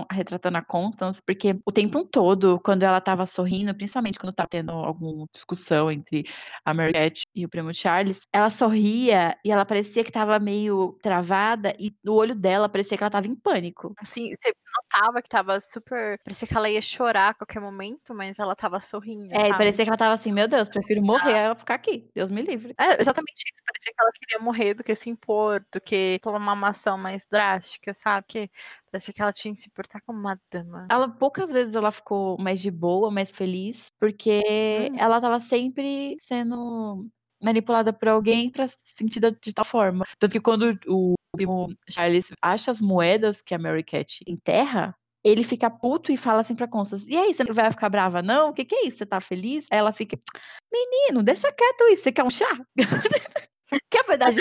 retratando a Constance, porque o tempo todo, quando ela tava sorrindo, principalmente quando tá tendo alguma discussão entre a Mary Cat e o primo Charles, ela sorria e ela parecia que tava meio travada e no olho dela parecia que ela tava em pânico. Assim, você notava que tava super... Parecia que ela ia chorar a qualquer momento, mas ela tava sorrindo. E parecia que ela tava assim, meu Deus, prefiro morrer a ficar aqui, Deus me livre. Exatamente isso, parecia que ela queria morrer do que se impor, do que tomar uma ação mais drástica, sabe? Porque parecia que ela tinha que se portar como uma dama. Ela, poucas vezes ela ficou mais de boa, mais feliz, porque ela tava sempre sendo... manipulada por alguém pra se sentir de tal forma. Tanto que quando o primo Charles acha as moedas que a Mary Cat enterra, ele fica puto e fala assim pra Constance, e aí, você não vai ficar brava não? O que é isso? Você tá feliz? Aí ela fica, menino, deixa quieto isso, você quer um chá? Quer verdade?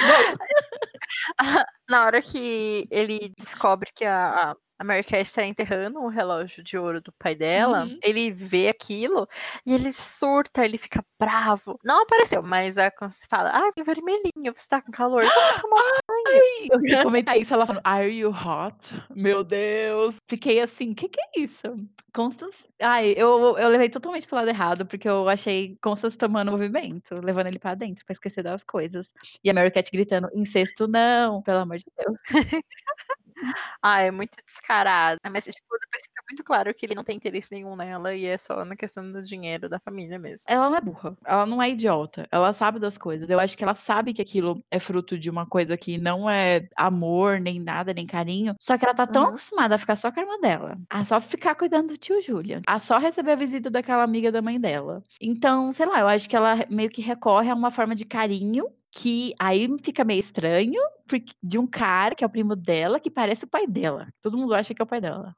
Na hora que ele descobre que a Mary Cat tá enterrando o relógio de ouro do pai dela, ele vê aquilo e ele surta, ele fica bravo. Não apareceu, mas quando se fala, que vermelhinha, você tá com calor, vamos tomar banho. Eu queria comentar isso, ela falou, are you hot? Meu Deus. Fiquei assim, que é isso? Constance, eu levei totalmente pro lado errado, porque eu achei Constance tomando movimento, levando ele pra dentro, pra esquecer das coisas. E a Mary Cat gritando, incesto não, pelo amor de Deus. É muito descarado. Mas, tipo, depois fica muito claro que ele não tem interesse nenhum nela e é só na questão do dinheiro da família mesmo. Ela não é burra, ela não é idiota, ela sabe das coisas. Eu acho que ela sabe que aquilo é fruto de uma coisa que não é amor, nem nada, nem carinho. Só que ela tá tão acostumada a ficar só com a irmã dela, a só ficar cuidando do tio Julian, a só receber a visita daquela amiga da mãe dela. Então, sei lá, eu acho que ela meio que recorre a uma forma de carinho que aí fica meio estranho, porque de um cara que é o primo dela, que parece o pai dela. Todo mundo acha que é o pai dela.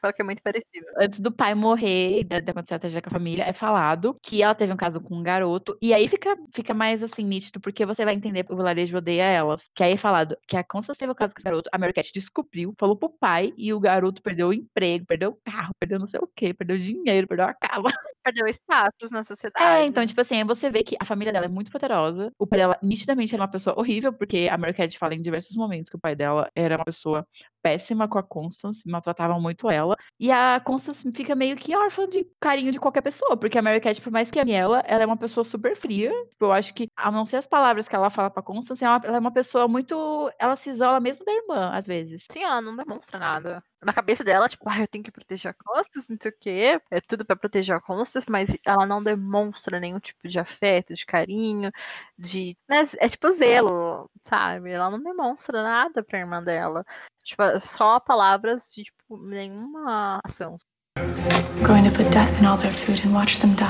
Fala que é muito parecido. Antes do pai morrer, de acontecer a tragédia com a família, é falado que ela teve um caso com um garoto. E aí fica mais assim, nítido, porque você vai entender que o vilarejo odeia elas. Que aí é falado que a Constance teve um caso com esse garoto, a Mary Cat descobriu, falou pro pai, e o garoto perdeu o emprego, perdeu o carro, perdeu não sei o quê, perdeu o dinheiro, perdeu a casa. Perdeu status na sociedade. Então, tipo assim, aí você vê que a família dela é muito poderosa. O pai dela, nitidamente, era uma pessoa horrível, porque a Mary Cat fala em diversos momentos que o pai dela era uma pessoa péssima com a Constance, maltratavam muito ela. E a Constance fica meio que órfã de carinho de qualquer pessoa, porque a Mary Cat, por mais que ame ela é uma pessoa super fria. Eu acho que, a não ser as palavras que ela fala pra Constance, ela é uma pessoa muito... Ela se isola mesmo da irmã, às vezes. Sim, ela não demonstra nada. Na cabeça dela, tipo, eu tenho que proteger a Constance, não sei o quê. É tudo pra proteger a Constance, mas ela não demonstra nenhum tipo de afeto, de carinho, de... É tipo zelo, sabe? Ela não demonstra nada pra irmã dela. Tipo, só palavras de, tipo, nenhuma ação. I'm going to put death in all their food and watch them die.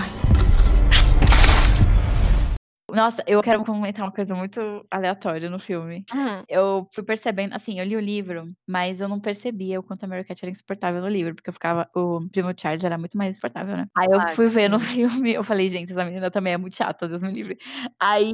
Nossa, eu quero comentar uma coisa muito aleatória no filme. Eu fui percebendo, assim, eu li o livro, mas eu não percebia o quanto a Mary Cat era insuportável no livro, porque eu ficava, o primo Charles era muito mais insuportável, né? Aí eu fui ver no filme, eu falei, gente, essa menina também é muito chata, Deus me livre. Aí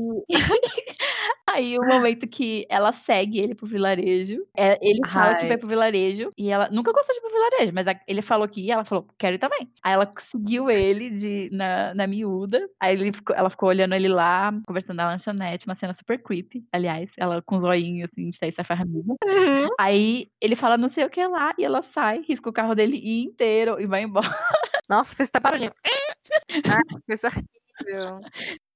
Aí o momento que ela segue ele pro vilarejo, ele fala que vai pro vilarejo, e ela nunca gostou de ir pro vilarejo, mas ele falou que ia, ela falou, quero ir também. Aí ela seguiu ele na miúda, aí ela ficou olhando ele lá, conversando na lanchonete, uma cena super creepy, aliás, ela com os olhinhos assim, de Taissa Farmiga. Uhum. Aí ele fala não sei o que lá, e ela sai, risca o carro dele inteiro e vai embora. Nossa, fez tá barulhinho. Ah, fez horrível.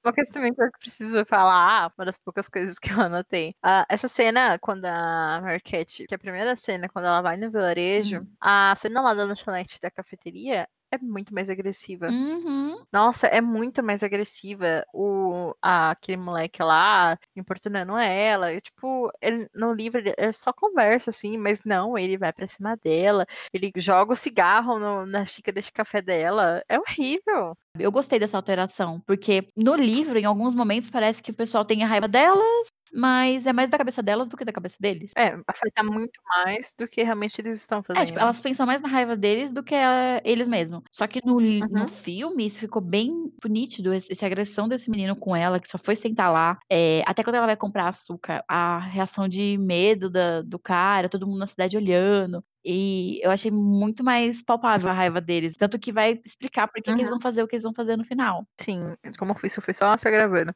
Uma coisa também que eu preciso falar, uma das poucas coisas que eu anotei. Essa cena, quando a Marquette, que é a primeira cena, quando ela vai no vilarejo, a cena lá da lanchonete da cafeteria é muito mais agressiva. Uhum. Nossa, é muito mais agressiva. Aquele moleque lá importunando ela. Eu, tipo, ele, no livro ele só conversa, assim, mas não, ele vai pra cima dela. Ele joga o cigarro na xícara de café dela. É horrível. Eu gostei dessa alteração, porque no livro, em alguns momentos, parece que o pessoal tem a raiva delas, mas é mais da cabeça delas do que da cabeça deles. É, afeta muito mais do que realmente eles estão fazendo. É, tipo, elas pensam mais na raiva deles do que eles mesmos. Só que no filme, isso ficou bem nítido, essa agressão desse menino com ela, que só foi sentar lá. É, até quando ela vai comprar açúcar, a reação de medo do cara, todo mundo na cidade olhando. E eu achei muito mais palpável a raiva deles. Tanto que vai explicar por que eles vão fazer o que eles vão fazer no final. Sim, como isso foi só se agravando.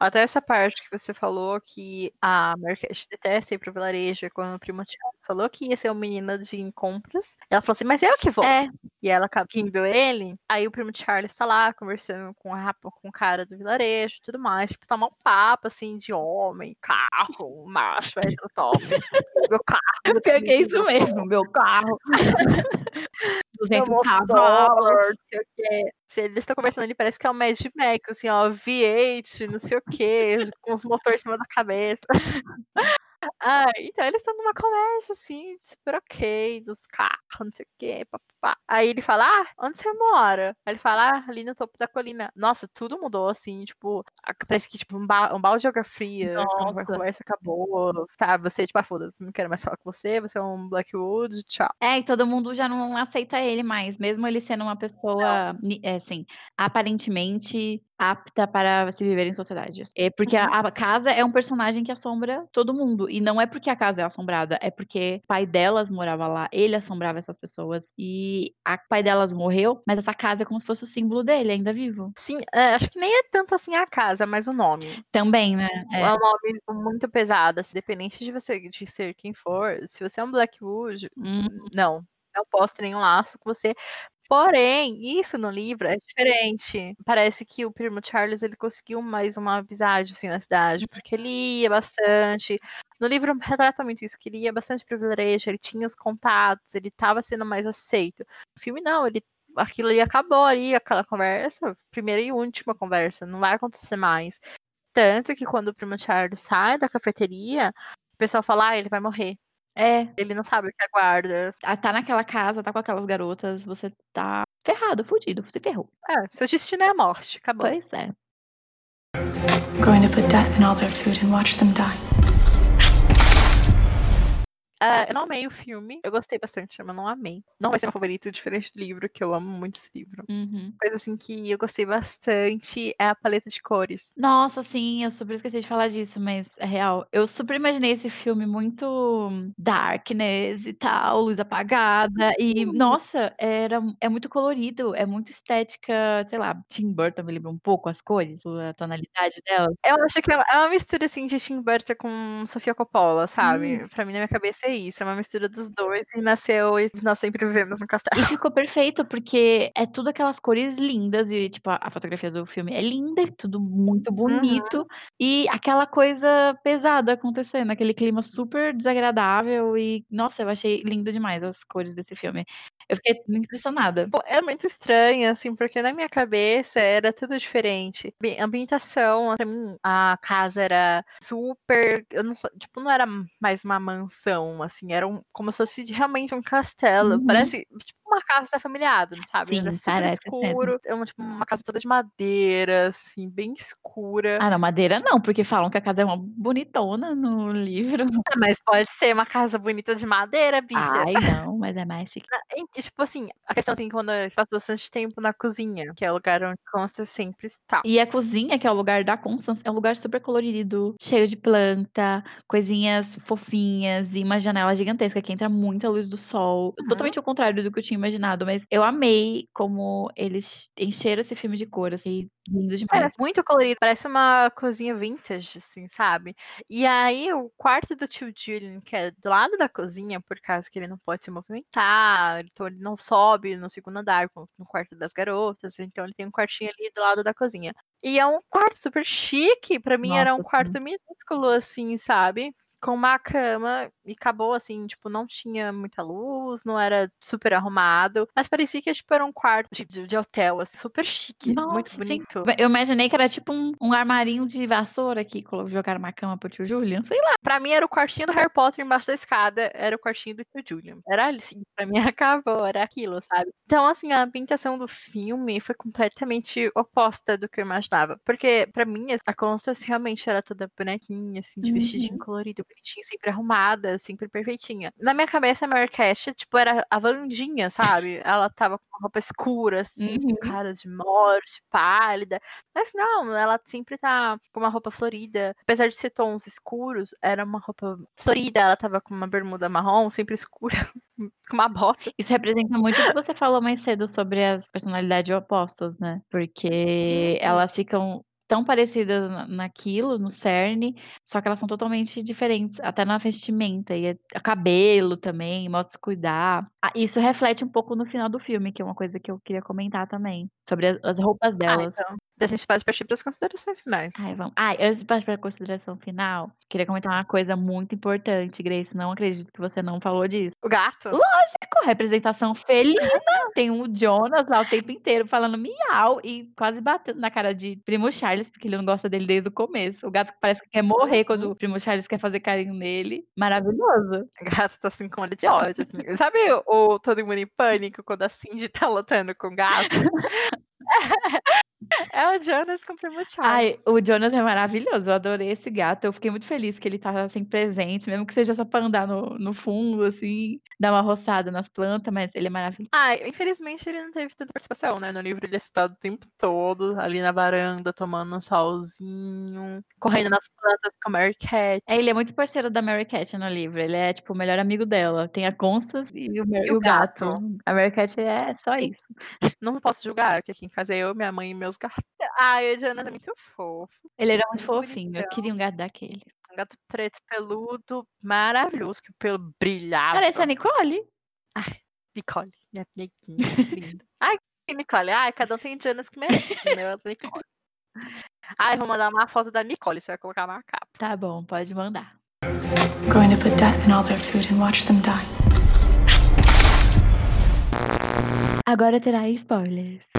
Até essa parte que você falou que a Marquette detesta ir pro vilarejo, quando o primo Thiago falou que ia ser uma menina de compras, ela falou assim, mas eu que vou. É. E ela acaba indo ele, aí o primo Charles tá lá, conversando com o cara do vilarejo e tudo mais, tipo, tomar um papo, assim, de homem, carro, macho, é top, tipo, meu carro. Pior que é isso mesmo, meu carro. 200 dólares, não sei o que. Eles estão conversando ali, parece que é o Mad Max, assim, ó, V8, não sei o que, com os motores em cima da cabeça. Ah, então eles estão numa conversa, assim, super ok, dos carros, não sei o que, papapá. Aí ele fala, onde você mora? Aí ele fala, ali no topo da colina. Nossa, tudo mudou, assim, tipo, parece que, tipo, um balde de água fria. Nossa. A conversa acabou, tá, você, tipo, foda-se, não quero mais falar com você, você é um Blackwood, tchau. É, e todo mundo já não aceita ele mais, mesmo ele sendo uma pessoa, assim, aparentemente apta para se viver em sociedade. É porque a casa é um personagem que assombra todo mundo. E não é porque a casa é assombrada, é porque o pai delas morava lá, ele assombrava essas pessoas. E o pai delas morreu, mas essa casa é como se fosse o símbolo dele, ainda vivo. Sim, acho que nem é tanto assim a casa, mas o nome. Também, né? É um nome muito pesado, assim, dependente de você de ser quem for. Se você é um Blackwood, não posso ter nenhum laço com você. Porém, isso no livro é diferente. Parece que o primo Charles, ele conseguiu mais uma amizade, assim, na cidade, porque ele ia bastante. No livro retrata muito isso, que ele ia bastante pro vilarejo, ele tinha os contatos, ele tava sendo mais aceito. No filme, não, aquilo ali acabou ali, aquela conversa, primeira e última conversa, não vai acontecer mais. Tanto que quando o primo Charles sai da cafeteria, o pessoal fala, ele vai morrer. É, ele não sabe o que aguarda. Tá naquela casa, tá com aquelas garotas, você tá ferrado, fudido, você ferrou. É, seu destino é a morte, acabou. Pois é. Going to put death in all their food and watch them die. Eu não amei o filme, eu gostei bastante, mas não amei. Não vai ser meu favorito, diferente do livro, que eu amo muito esse livro. Coisa assim que eu gostei bastante é a paleta de cores. Nossa, sim, eu super esqueci de falar disso, mas é real. Eu super imaginei esse filme muito darkness e tal, luz apagada. E, nossa, é muito colorido, é muito estética, sei lá, Tim Burton me lembra um pouco as cores, a tonalidade dela. Eu acho que é uma mistura, assim, de Tim Burton com Sofia Coppola, sabe? Pra mim, na minha cabeça isso, é uma mistura dos dois e nasceu e nós sempre vivemos no castelo. E ficou perfeito, porque é tudo aquelas cores lindas e, tipo, a fotografia do filme é linda, é tudo muito bonito e aquela coisa pesada acontecendo, aquele clima super desagradável e, nossa, eu achei lindo demais as cores desse filme. Eu fiquei impressionada. É muito estranho, assim, porque na minha cabeça era tudo diferente. A ambientação, pra mim, a casa era super... tipo, não era mais uma mansão, assim, era como se fosse realmente um castelo. Parece, tipo, uma casa de afamiliado, sabe? Sim, era super caraca, escuro. É uma casa toda de madeira, assim, bem escura. Ah, não, madeira não, porque falam que a casa é uma bonitona no livro. Ah, mas pode ser uma casa bonita de madeira, bicha. Ai, não, mas é mais chique. Tipo assim, a questão assim, quando eu faço bastante tempo na cozinha, que é o lugar onde Constance sempre está. E a cozinha, que é o lugar da Constance, é um lugar super colorido, cheio de planta, coisinhas fofinhas e uma janela gigantesca que entra muita luz do sol. Uhum. Totalmente ao contrário do que eu tinha imaginado, mas eu amei como eles encheram esse filme de cor, assim, lindo demais. Parece muito colorido, parece uma cozinha vintage, assim, sabe? E aí, o quarto do tio Julian, que é do lado da cozinha, por causa que ele não pode se movimentar, então ele não sobe no segundo andar, no quarto das garotas, então ele tem um quartinho ali do lado da cozinha. E é um quarto super chique, pra mim. Nossa, era um quarto minúsculo, assim, sabe? Com uma cama, e acabou, assim, tipo, não tinha muita luz, não era super arrumado, mas parecia que, tipo, era um quarto de hotel, assim, super chique. Nossa, muito bonito. Sim. Eu imaginei que era, tipo, um armarinho de vassoura que jogaram uma cama pro tio Julian, sei lá. Pra mim, era o quartinho do Harry Potter embaixo da escada, era o quartinho do tio Julian. Era assim, pra mim, acabou, era aquilo, sabe? Então, assim, a ambientação do filme foi completamente oposta do que eu imaginava, porque, pra mim, a Constance realmente era toda bonequinha, assim, de vestidinho colorido, sempre arrumada, sempre perfeitinha. Na minha cabeça, a Marquesha, tipo, era a Vandinha, sabe? Ela tava com roupa escura, assim, com cara de morte, pálida. Mas não, ela sempre tá com uma roupa florida. Apesar de ser tons escuros, era uma roupa florida. Ela tava com uma bermuda marrom, sempre escura, com uma bota. Isso representa muito o que você falou mais cedo sobre as personalidades opostas, né? Porque elas ficam tão parecidas naquilo, no cerne, só que elas são totalmente diferentes, até na vestimenta, e cabelo também, modo de se cuidar. Ah, isso reflete um pouco no final do filme, que é uma coisa que eu queria comentar também, sobre as roupas delas. Ah, então. A gente pode partir para as considerações finais. Ai, vamos. Ah, antes de partir para a consideração final, queria comentar uma coisa muito importante, Grace. Não acredito que você não falou disso. O gato? Lógico, representação felina. Tem o Jonas lá o tempo inteiro falando miau e quase batendo na cara de primo Charles, porque ele não gosta dele desde o começo. O gato parece que quer morrer quando o primo Charles quer fazer carinho nele. Maravilhoso. O gato tá assim com olho de ódio. Assim. Sabe o Todo Mundo em Pânico, quando a Cindy tá lutando com o gato? É o Jonas com o primo Charles. Ai, o Jonas é maravilhoso, eu adorei esse gato. Eu fiquei muito feliz que ele tava assim presente, mesmo que seja só pra andar no fundo, assim, dar uma roçada nas plantas, mas ele é maravilhoso. Ai, infelizmente ele não teve tanta participação, né? No livro ele é citado o tempo todo, ali na varanda, tomando um solzinho, correndo nas plantas com a Mary Cat. É, ele é muito parceiro da Mary Cat no livro, ele é tipo o melhor amigo dela. Tem a Constance e o gato. A Mary Cat é só isso. Não posso julgar, porque aqui em casa é eu, minha mãe e meus gatos. Ai, o Jonas é muito fofo. Ele era muito fofinho, bonitão. Eu queria um gato daquele. Um gato preto, peludo, maravilhoso, que o pelo brilhava. Parece a Nicole. Ai, Nicole, minha bonequinha, linda. Ai, Nicole, ai, cada um tem Jonas que merece, né? Nicole. Ai, vou mandar uma foto da Nicole, você vai colocar na capa. Tá bom, pode mandar. I'm going to put death in all their food and watch them die. Agora terá spoilers.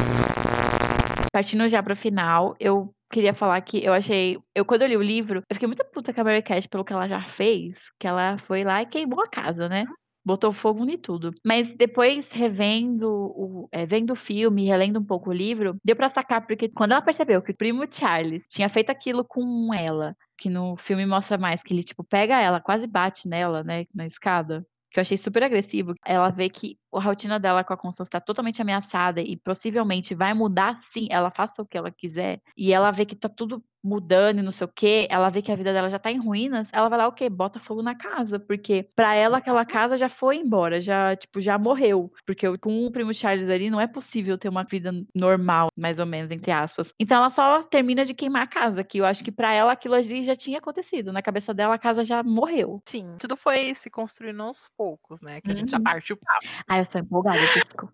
Partindo já pro final, eu queria falar que eu achei... Quando eu li o livro, eu fiquei muito puta com a Mary Cat pelo que ela já fez. Que ela foi lá e queimou a casa, né? Botou fogo em tudo. Mas depois, revendo vendo o filme, relendo um pouco o livro, deu pra sacar, porque quando ela percebeu que o primo Charles tinha feito aquilo com ela, que no filme mostra mais que ele, tipo, pega ela, quase bate nela, né? Na escada. Que eu achei super agressivo, ela vê que a rotina dela com a Constance tá totalmente ameaçada e possivelmente vai mudar, sim, ela faça o que ela quiser, e ela vê que tá tudo mudando e não sei o quê, ela vê que a vida dela já tá em ruínas, ela vai lá, bota fogo na casa, porque pra ela aquela casa já foi embora, já morreu, porque com o primo Charles ali não é possível ter uma vida normal, mais ou menos, entre aspas. Então ela só termina de queimar a casa, que eu acho que pra ela aquilo ali já tinha acontecido, na cabeça dela a casa já morreu. Sim, tudo foi se construindo aos poucos, né, que a gente já partiu o papo. Ai, eu sou empolgada, desculpa.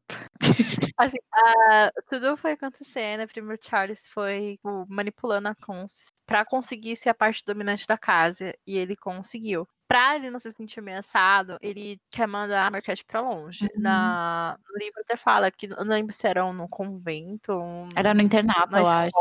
Assim, tudo foi acontecendo, o primo Charles foi manipulando a conta pra conseguir ser a parte dominante da casa, e ele conseguiu. Pra ele não se sentir ameaçado, ele quer mandar a Marquette pra longe. No livro até fala que, eu não lembro se era num convento, era no internato, eu acho.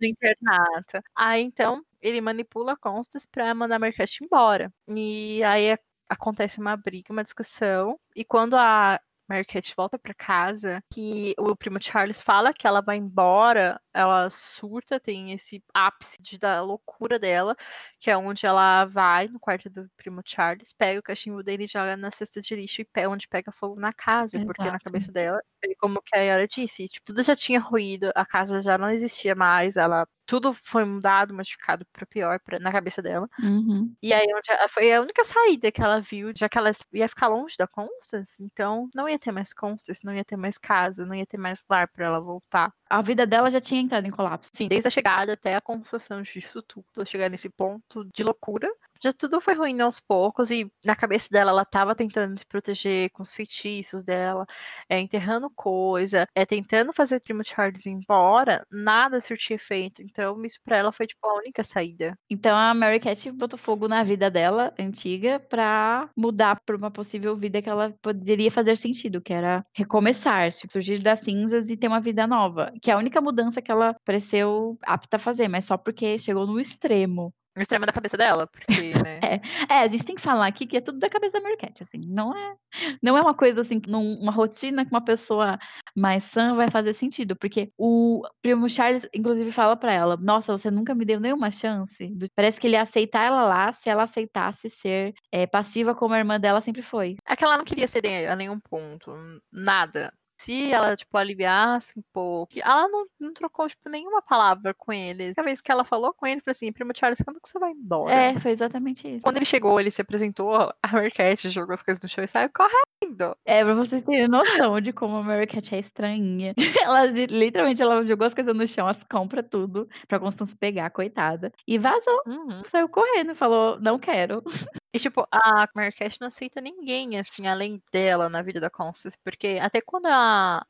No internato. Aí então ele manipula a Constance pra mandar a Marquette embora. E aí acontece uma briga, uma discussão, e quando a Marquette volta pra casa, que o primo Charles fala que ela vai embora, ela surta, tem esse ápice da loucura dela, que é onde ela vai no quarto do primo Charles, pega o cachimbo dele e joga na cesta de lixo, onde pega fogo na casa, exato. Porque na cabeça dela, como que a Yara disse, tipo, tudo já tinha ruído, a casa já não existia mais, ela... Tudo foi mudado, modificado para pior na cabeça dela. Uhum. E aí foi a única saída que ela viu, já que ela ia ficar longe da Constance, então não ia ter mais Constance, não ia ter mais casa, não ia ter mais lar para ela voltar. A vida dela já tinha entrado em colapso. Sim, desde a chegada até a construção disso tudo, chegar nesse ponto de loucura. Já tudo foi ruim aos poucos, e na cabeça dela, ela tava tentando se proteger com os feitiços dela, enterrando coisa, tentando fazer o primo Charles ir embora, nada surtia efeito. Então, isso pra ela foi, tipo, a única saída. Então, a Mary Cat botou fogo na vida dela, antiga, pra mudar pra uma possível vida que ela poderia fazer sentido, que era recomeçar, surgir das cinzas e ter uma vida nova. Que é a única mudança que ela pareceu apta a fazer, mas só porque chegou no extremo. No extremo da cabeça dela, porque, né? A gente tem que falar aqui que é tudo da cabeça da Marquette, assim, não é uma coisa assim, uma rotina que uma pessoa mais sã vai fazer sentido, porque o primo Charles, inclusive, fala pra ela, nossa, você nunca me deu nenhuma chance, parece que ele ia aceitar ela lá, se ela aceitasse ser passiva como a irmã dela sempre foi. É que ela não queria ceder a nenhum ponto, nada. Se ela, tipo, aliviasse um pouco. Ela não trocou, tipo, nenhuma palavra com ele. A vez que ela falou com ele, foi assim, primo Charles, quando que você vai embora? Foi exatamente isso. Quando ele chegou, ele se apresentou, a Mary Cat jogou as coisas no chão e saiu correndo. Pra vocês terem noção de como a Mary Cat é estranha. Ela, literalmente, ela jogou as coisas no chão, as compras tudo, pra Constance pegar, coitada. E vazou. Uhum. Saiu correndo, falou, não quero. E, tipo, a Mary Cat não aceita ninguém, assim, além dela na vida da Constance, porque até quando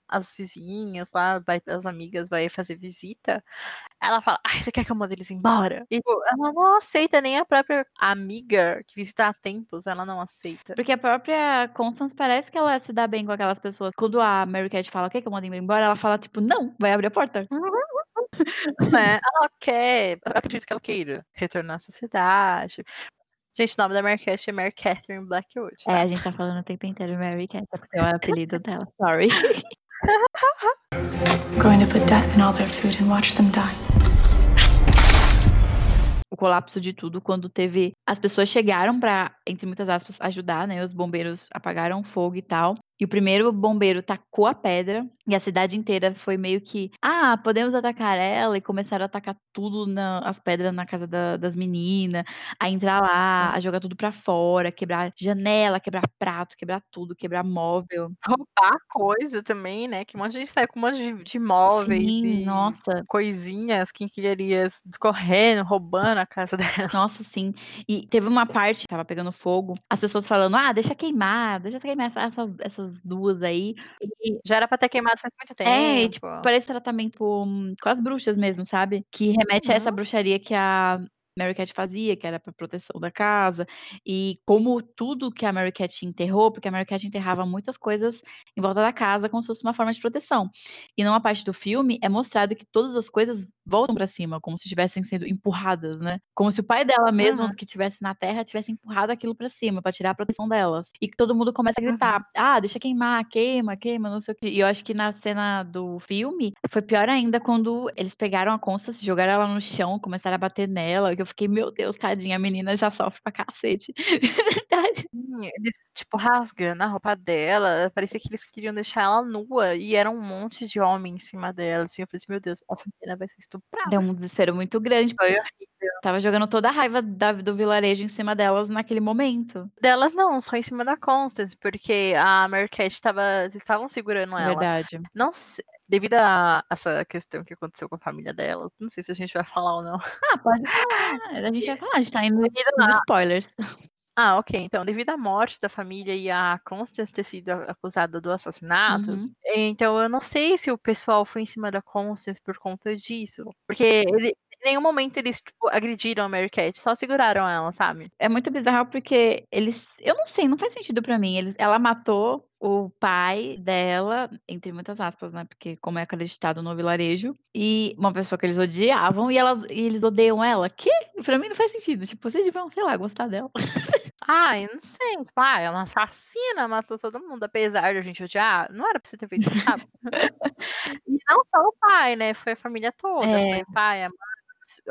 as vizinhas lá, as amigas vai fazer visita, ela fala, ai, você quer que eu mande eles embora? E, tipo, ela não aceita, nem a própria amiga que visita há tempos, ela não aceita. Porque a própria Constance parece que ela se dá bem com aquelas pessoas. Quando a Mary Cat fala, quer que eu mande embora? Ela fala, tipo, não, vai abrir a porta. Ela quer, eu acredito que ela queira retornar à sociedade. Gente, o nome da Mary Cat é Mary Catherine Blackwood. Tá? A gente tá falando o tempo inteiro Mary Cat, porque é o apelido dela. Sorry. Going to put death in all their food and watch them die. O colapso de tudo, quando teve... As pessoas chegaram pra, entre muitas aspas, ajudar, né? Os bombeiros apagaram o fogo e tal. E o primeiro bombeiro tacou a pedra e a cidade inteira foi meio que podemos atacar ela, e começaram a atacar tudo, as pedras na casa das meninas, a entrar lá, a jogar tudo pra fora, quebrar janela, quebrar prato, quebrar tudo, quebrar móvel, roubar coisa também, né, que um monte de gente saiu com um monte de móveis. Sim, e nossa, coisinhas, quinquilharias, correndo, roubando a casa dela. Nossa, sim, e teve uma parte que tava pegando fogo, as pessoas falando, deixa queimar essas duas aí. E já era pra ter queimado faz muito tempo. Tipo, parece tratamento com as bruxas mesmo, sabe? Que remete a essa bruxaria que a Mary Cat fazia, que era pra proteção da casa. E como tudo que a Mary Cat enterrou, porque a Mary Cat enterrava muitas coisas em volta da casa como se fosse uma forma de proteção. E numa parte do filme é mostrado que todas as coisas voltam pra cima, como se estivessem sendo empurradas, né? Como se o pai dela mesmo, que estivesse na terra, tivesse empurrado aquilo pra cima, pra tirar a proteção delas. E todo mundo começa a gritar, deixa queimar, queima, queima, não sei o quê. E eu acho que na cena do filme, foi pior ainda quando eles pegaram a Constance, jogaram ela no chão, começaram a bater nela, que eu fiquei, meu Deus, tadinha, a menina já sofre pra cacete. Eles, tipo, rasgando a roupa dela, parecia que eles queriam deixar ela nua, e era um monte de homem em cima dela, assim, eu falei assim, meu Deus, essa menina vai ser estuprada. Deu um desespero muito grande, foi horrível. Tava jogando toda a raiva do vilarejo em cima delas naquele momento. Delas não, só em cima da Constance, porque a Mary Cat estavam segurando ela. Verdade. Não sei. Devido a essa questão que aconteceu com a família dela, não sei se a gente vai falar ou não. Pode falar. A gente vai falar, a gente tá indo nos spoilers. Ok. Então, devido à morte da família e a Constance ter sido acusada do assassinato, então eu não sei se o pessoal foi em cima da Constance por conta disso. Porque em nenhum momento eles, tipo, agrediram a Mary Cat, só seguraram ela, sabe? É muito bizarro porque eles... Eu não sei, não faz sentido pra mim. Ela matou o pai dela, entre muitas aspas, né? Porque como é acreditado no vilarejo, e uma pessoa que eles odiavam, e eles odeiam ela. Que? Pra mim não faz sentido. Tipo, vocês deviam, sei lá, gostar dela. Ah, eu não sei. Tipo, ah, é uma assassina, matou todo mundo, apesar de a gente odiar. Não era pra você ter feito isso, sabe? E não só o pai, né? Foi a família toda. Foi o pai, a mãe,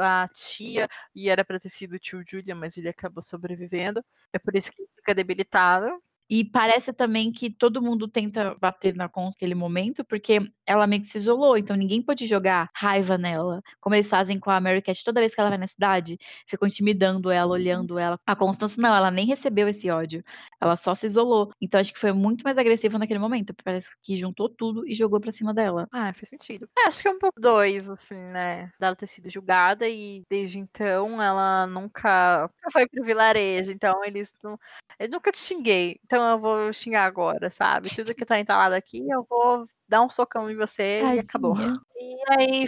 a tia. E era pra ter sido o tio Julian, mas ele acabou sobrevivendo. É por isso que ele fica debilitado. E parece também que todo mundo tenta bater na Cons naquele momento, porque ela meio que se isolou, então ninguém pôde jogar raiva nela, como eles fazem com a Mary Cat toda vez que ela vai na cidade, ficam intimidando ela, olhando ela. A Constance não, ela nem recebeu esse ódio, ela só se isolou, então acho que foi muito mais agressiva naquele momento, parece que juntou tudo e jogou pra cima dela. Ah, faz sentido. É, acho que é um pouco dois, assim, né, dela ter sido julgada e desde então ela nunca foi pro vilarejo, então eles não... Eu nunca te xinguei, então eu vou xingar agora, sabe? Tudo que tá entalado aqui, eu vou dar um socão em você. Ai, e acabou. Minha. E aí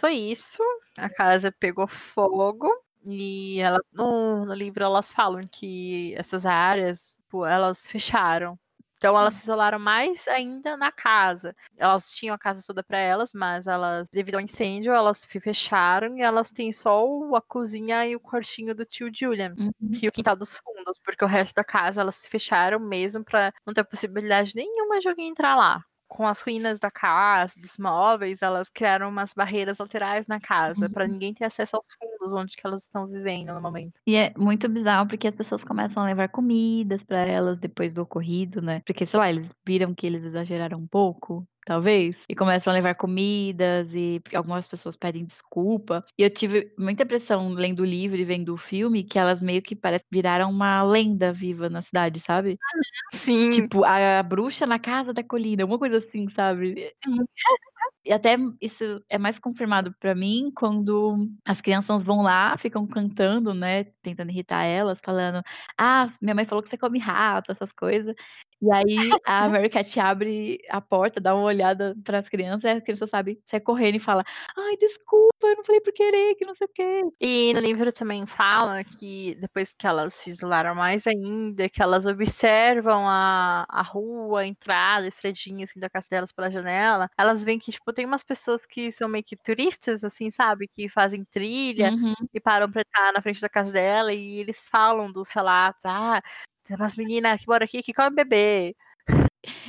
foi isso. A casa pegou fogo. E elas, no livro elas falam que essas áreas, elas fecharam. Então elas se isolaram mais ainda na casa. Elas tinham a casa toda pra elas, mas elas, devido ao incêndio, elas fecharam e elas têm só a cozinha e o quartinho do tio Julian. E o quintal dos fundos, porque o resto da casa elas se fecharam mesmo pra não ter possibilidade nenhuma de alguém entrar lá. Com as ruínas da casa, dos móveis, elas criaram umas barreiras laterais na casa, pra ninguém ter acesso aos fundos onde que elas estão vivendo no momento. E é muito bizarro, porque as pessoas começam a levar comidas pra elas depois do ocorrido, né? Porque, sei lá, eles viram que eles exageraram um pouco, talvez, e começam a levar comidas e algumas pessoas pedem desculpa. E eu tive muita impressão lendo o livro e vendo o filme, que elas meio que parece viraram uma lenda viva na cidade, sabe? Sim. Tipo, a bruxa na casa da colina, uma coisa assim, sabe? Sim. E até isso é mais confirmado pra mim quando as crianças vão lá, ficam cantando, né, tentando irritar elas, falando, ah, minha mãe falou que você come rato, essas coisas. E aí a Mary Cat abre a porta, dá uma olhada pras crianças, e as crianças sabem, sai correndo e fala, ai, desculpa, eu não falei por querer, que não sei o quê. E no livro também fala que depois que elas se isolaram mais ainda, que elas observam a rua, a entrada, a estradinha assim, da casa delas pela janela, elas veem que, tipo, tem umas pessoas que são meio que turistas, assim, sabe, que fazem trilha e param pra estar na frente da casa dela e eles falam dos relatos, ah, as meninas que moram aqui, que comem bebê.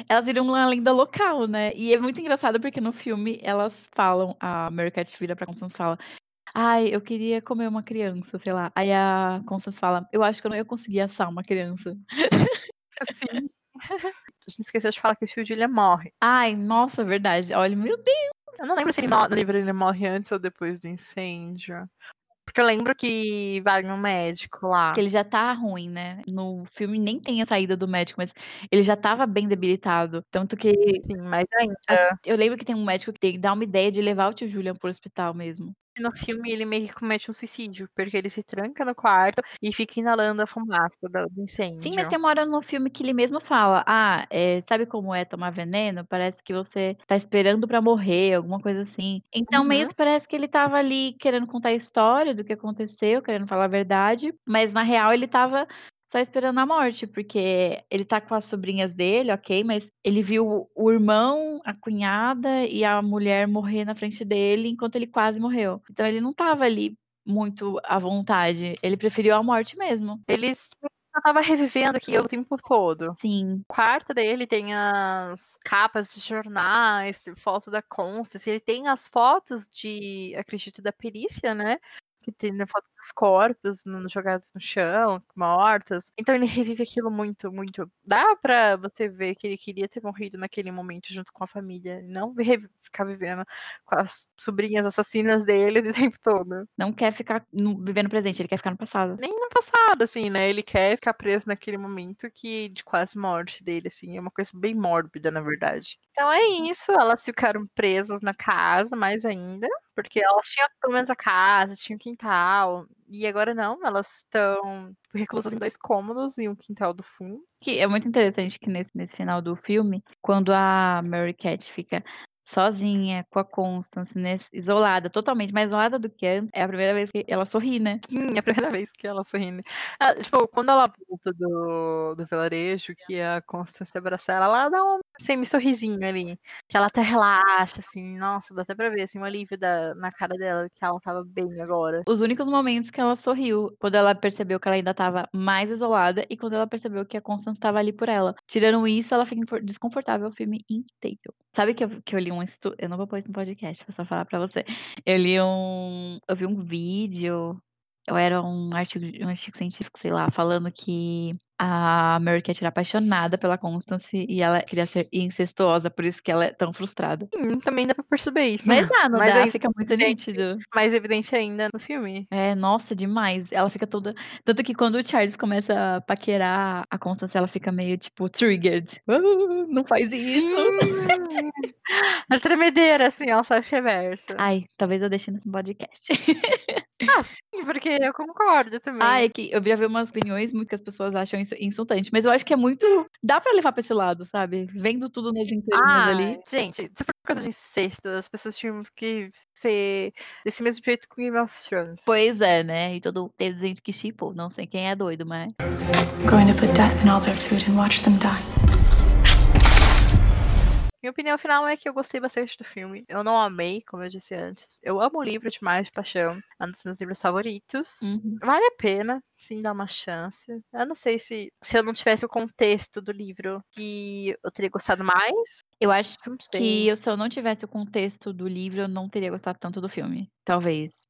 Elas viram uma lenda local, né? E é muito engraçado porque no filme elas falam, a Mary Cat vira pra Constance e fala, ai, eu queria comer uma criança, sei lá. Aí a Constance fala, eu acho que eu não ia conseguir assar uma criança. Assim. A gente esqueceu de falar que o tio Julian morre. Ai, nossa, verdade. Olha, meu Deus. Eu não lembro se ele morre no livro, ele morre antes ou depois do incêndio. Porque eu lembro que vai no médico lá. Que ele já tá ruim, né? No filme nem tem a saída do médico, mas ele já tava bem debilitado. Tanto que... Sim, mas ainda... Eu lembro que tem um médico que dá uma ideia de levar o tio Julian pro hospital mesmo. No filme ele meio que comete um suicídio, porque ele se tranca no quarto e fica inalando a fumaça do incêndio. Sim, mas tem uma hora no filme que ele mesmo fala, ah, sabe como é tomar veneno? Parece que você tá esperando pra morrer, alguma coisa assim. Então meio que parece que ele tava ali querendo contar a história do que aconteceu, querendo falar a verdade, mas na real ele tava só esperando a morte, porque ele tá com as sobrinhas dele, ok, mas ele viu o irmão, a cunhada e a mulher morrer na frente dele enquanto ele quase morreu. Então ele não tava ali muito à vontade, ele preferiu a morte mesmo. Ele só tava revivendo aquilo o tempo todo. Sim. O quarto dele tem as capas de jornais, foto da Constance, ele tem as fotos de, acredito, da perícia, né? Que tem foto dos corpos jogados no chão, mortos. Então ele revive aquilo muito, muito. Dá pra você ver que ele queria ter morrido naquele momento junto com a família. Não ficar vivendo com as sobrinhas assassinas dele o tempo todo. Não quer ficar vivendo presente, ele quer ficar no passado. Nem no passado, assim, né? Ele quer ficar preso naquele momento que de quase morte dele, assim. É uma coisa bem mórbida, na verdade. Então é isso, elas ficaram presas na casa, mais ainda. Porque elas tinham pelo menos a casa, tinham quintal. E agora não, elas estão reclusas em 2 cômodos e um quintal do fundo. Que é muito interessante que nesse final do filme, quando a Mary Cat fica sozinha, com a Constance, né, isolada, totalmente mais isolada do que antes, é a primeira vez que ela sorri, né? Sim, é a primeira vez que ela sorri, né? Ela, tipo, quando ela volta do vilarejo, que a Constance abraça ela, ela dá um semi-sorrisinho ali, que ela até relaxa, assim, nossa, dá até pra ver, assim, um alívio na cara dela, que ela tava bem agora. Os únicos momentos que ela sorriu, quando ela percebeu que ela ainda tava mais isolada e quando ela percebeu que a Constance tava ali por ela. Tirando isso, ela fica desconfortável o filme inteiro. Sabe que eu li um estudo, eu não vou pôr isso no podcast, vou só falar pra você. Eu vi um vídeo, eu era um artigo científico, sei lá, falando que a Mary Cat era apaixonada pela Constance e ela queria ser incestuosa, por isso que ela é tão frustrada. Sim, também dá pra perceber isso. Mas dá, não mas dá, fica muito nítido. Mais evidente ainda no filme. É, nossa, demais. Ela fica toda... Tanto que quando o Charles começa a paquerar a Constance, ela fica meio, tipo, triggered. Não faz isso. A tremedeira, assim, ela faz reversa. Ai, talvez eu deixe nesse podcast. Ah, sim, porque eu concordo também. Ah, é que eu já vi umas opiniões muito que as pessoas acham isso insultante, mas eu acho que é muito... Dá pra levar pra esse lado, sabe? Vendo tudo nas inteirinhas ali. Gente, se for coisa de incesto, as pessoas tinham que ser desse mesmo jeito que Game of Thrones. Pois é, né? E tem gente que shipou, não sei quem é doido, mas... Going to put death in all their food and watch them die. Minha opinião final é que eu gostei bastante do filme. Eu não amei, como eu disse antes. Eu amo o livro demais, de paixão. É um dos meus livros favoritos. Uhum. Vale a pena, sim, dar uma chance. Eu não sei se eu não tivesse o contexto do livro que eu teria gostado mais. Eu acho que se eu não tivesse o contexto do livro, eu não teria gostado tanto do filme. Talvez.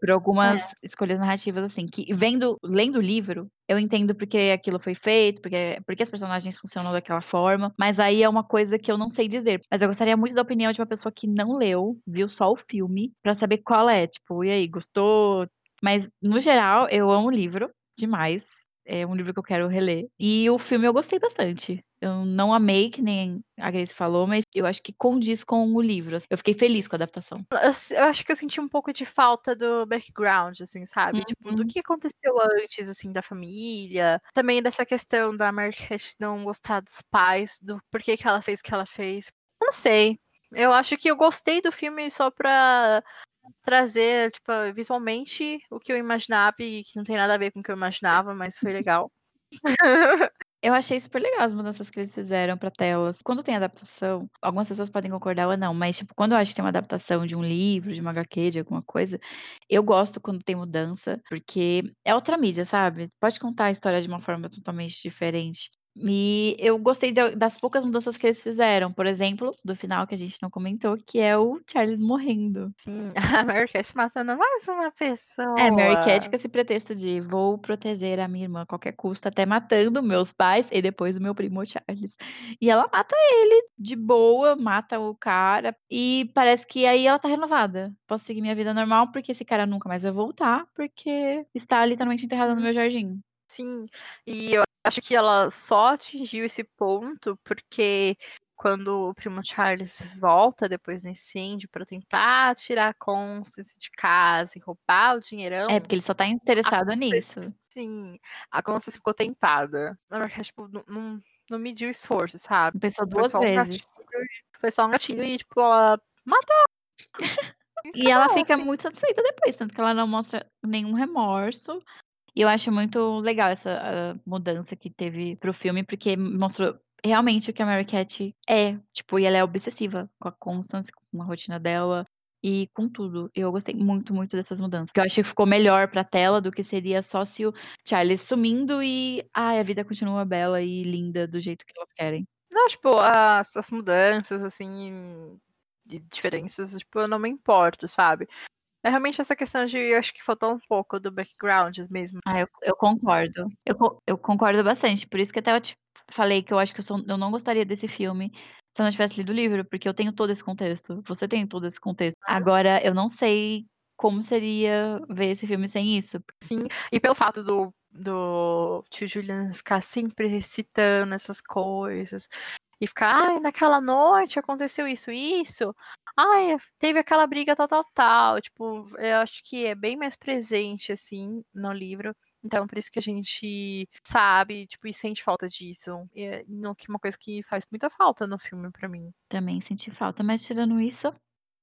Por algumas escolhas narrativas, assim. Que lendo o livro, eu entendo porque aquilo foi feito, porque as personagens funcionam daquela forma. Mas aí é uma coisa que eu não sei dizer. Mas eu gostaria muito da opinião de uma pessoa que não leu, viu só o filme, pra saber qual é. Tipo, e aí, gostou? Mas, no geral, eu amo o livro demais. É um livro que eu quero reler. E o filme eu gostei bastante. Eu não amei, que nem a Grace falou, mas eu acho que condiz com o livro. Eu fiquei feliz com a adaptação. Eu acho que eu senti um pouco de falta do background, assim, sabe? Uhum. Tipo, do que aconteceu antes, assim, da família. Também dessa questão da Marquette não gostar dos pais, do porquê que ela fez o que ela fez. Eu não sei. Eu acho que eu gostei do filme só pra... trazer, tipo, visualmente o que eu imaginava e que não tem nada a ver com o que eu imaginava, mas foi legal. Eu achei super legal as mudanças que eles fizeram pra telas. Quando tem adaptação, algumas pessoas podem concordar ou não, mas, tipo, quando eu acho que tem uma adaptação de um livro, de uma HQ, de alguma coisa, eu gosto quando tem mudança, porque é outra mídia, sabe? Pode contar a história de uma forma totalmente diferente. E eu gostei das poucas mudanças que eles fizeram. Por exemplo, do final que a gente não comentou, que é o Charles morrendo. Sim, a Mary Cat matando mais uma pessoa. É, Mary Cat com esse pretexto de vou proteger a minha irmã a qualquer custo, até matando meus pais e depois o meu primo o Charles. E ela mata ele de boa, mata o cara. E parece que aí ela tá renovada. Posso seguir minha vida normal porque esse cara nunca mais vai voltar, porque está literalmente enterrado no meu jardim. Sim, e eu acho que ela só atingiu esse ponto porque quando o primo Charles volta depois do incêndio pra tentar tirar a Constance de casa e roubar o dinheirão... É, porque ele só tá interessado nisso. Sim, a Constance ficou tentada. Na verdade, tipo, não mediu esforço, sabe? Pensou duas vezes. Foi só um gatilho e, tipo, ela matou. E ela fica muito satisfeita depois, tanto que ela não mostra nenhum remorso. E eu acho muito legal essa mudança que teve pro filme, porque mostrou realmente o que a Mary Cat é. Tipo, e ela é obsessiva com a Constance, com a rotina dela e com tudo. Eu gostei muito, muito dessas mudanças. Eu achei que ficou melhor pra tela do que seria só se o Charles sumindo e a vida continua bela e linda do jeito que elas querem. Não, tipo, as mudanças, assim, de diferenças, tipo, eu não me importo, sabe? É realmente essa questão de, eu acho que faltou um pouco do background mesmo. Ah, eu concordo. Eu concordo bastante. Por isso que até eu te falei que eu acho que eu não gostaria desse filme se eu não tivesse lido o livro, porque eu tenho todo esse contexto. Você tem todo esse contexto. Agora, eu não sei como seria ver esse filme sem isso. Sim, e pelo fato do tio Julian ficar sempre recitando essas coisas. E ficar, ai, naquela noite aconteceu isso. Ai, teve aquela briga tal. Tipo, eu acho que é bem mais presente, assim, no livro. Então, por isso que a gente sabe, tipo, e sente falta disso. É uma coisa que faz muita falta no filme pra mim. Também senti falta, mas tirando isso,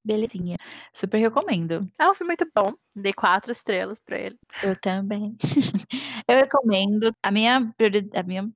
belezinha. Super recomendo. É um filme muito bom. Dei 4 estrelas pra ele. Eu também. Eu recomendo. A minha,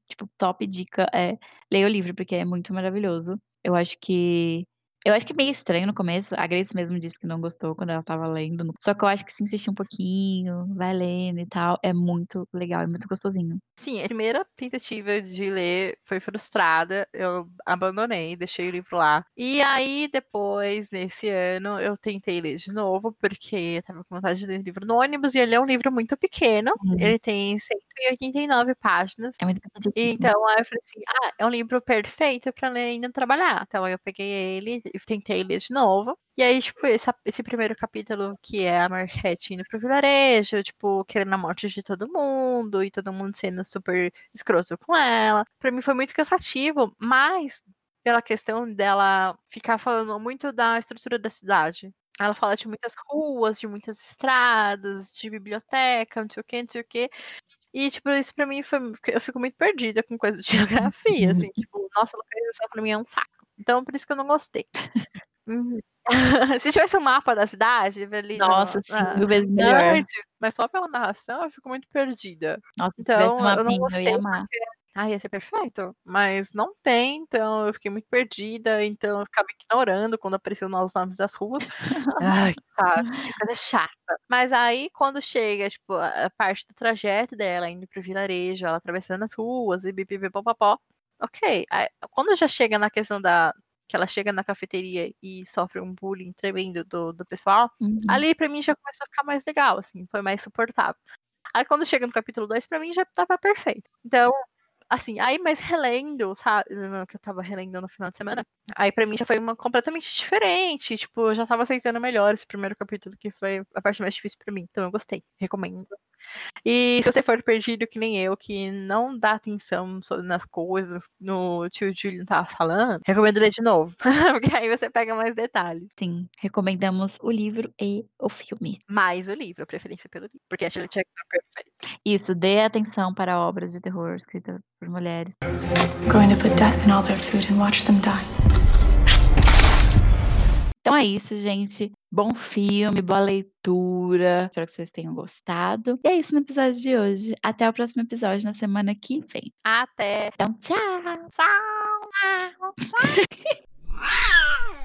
tipo, top dica é leia o livro, porque é muito maravilhoso. Eu acho que é meio estranho no começo. A Grace mesmo disse que não gostou quando ela tava lendo. Só que eu acho que se insistir um pouquinho, vai lendo e tal, é muito legal, é muito gostosinho. Sim, a primeira tentativa de ler foi frustrada. Eu abandonei, deixei o livro lá. E aí, depois, nesse ano, eu tentei ler de novo, porque eu tava com vontade de ler o livro no ônibus. E ele é um livro muito pequeno. Ele tem 189 páginas. É muito pequeno. Então, aí eu falei assim, é um livro perfeito pra ler ainda trabalhar. Então, aí eu peguei ele... Tentei ler de novo. E aí, tipo, esse primeiro capítulo, que é a Marquette indo pro vilarejo, tipo, querendo a morte de todo mundo, e todo mundo sendo super escroto com ela. Pra mim foi muito cansativo, mas pela questão dela ficar falando muito da estrutura da cidade. Ela fala de muitas ruas, de muitas estradas, de biblioteca, não sei o que, não sei o que. E, tipo, isso pra mim foi... Eu fico muito perdida com coisa de geografia, assim. Tipo, nossa, localização pra mim é um saco. Então, por isso que eu não gostei. Se tivesse um mapa da cidade, ali, nossa, sim, vezes melhor. Mas só pela narração eu fico muito perdida. Nossa, então, eu não gostei. Ia ser perfeito. Mas não tem, então eu fiquei muito perdida. Então eu ficava ignorando quando apareciam os nomes das ruas. Ai, que sabe, que coisa chata. Mas aí, quando chega, tipo, a parte do trajeto dela indo pro vilarejo, ela atravessando as ruas e bipipipopopó. Ok, quando já chega na questão da... que ela chega na cafeteria e sofre um bullying tremendo do pessoal, ali pra mim já começou a ficar mais legal, assim, foi mais suportável. Aí quando chega no capítulo 2, pra mim já tava perfeito. Então, assim, aí mais relendo, sabe, que eu tava relendo no final de semana, aí pra mim já foi uma completamente diferente, tipo, eu já tava aceitando melhor esse primeiro capítulo, que foi a parte mais difícil pra mim, então eu gostei, recomendo. E se você for perdido que nem eu, que não dá atenção nas coisas, no tio Julian tava falando, recomendo ler de novo, porque aí você pega mais detalhes. Sim, recomendamos o livro e o filme. Mais o livro, a preferência pelo livro, porque a Shirley Jackson é perfeita. Isso, dê atenção para obras de terror escritas por mulheres. Going to put death in all their food and watch them die. Então é isso, gente. Bom filme, boa leitura. Espero que vocês tenham gostado. E é isso no episódio de hoje. Até o próximo episódio na semana que vem. Até. Então, tchau. Tchau. Tchau.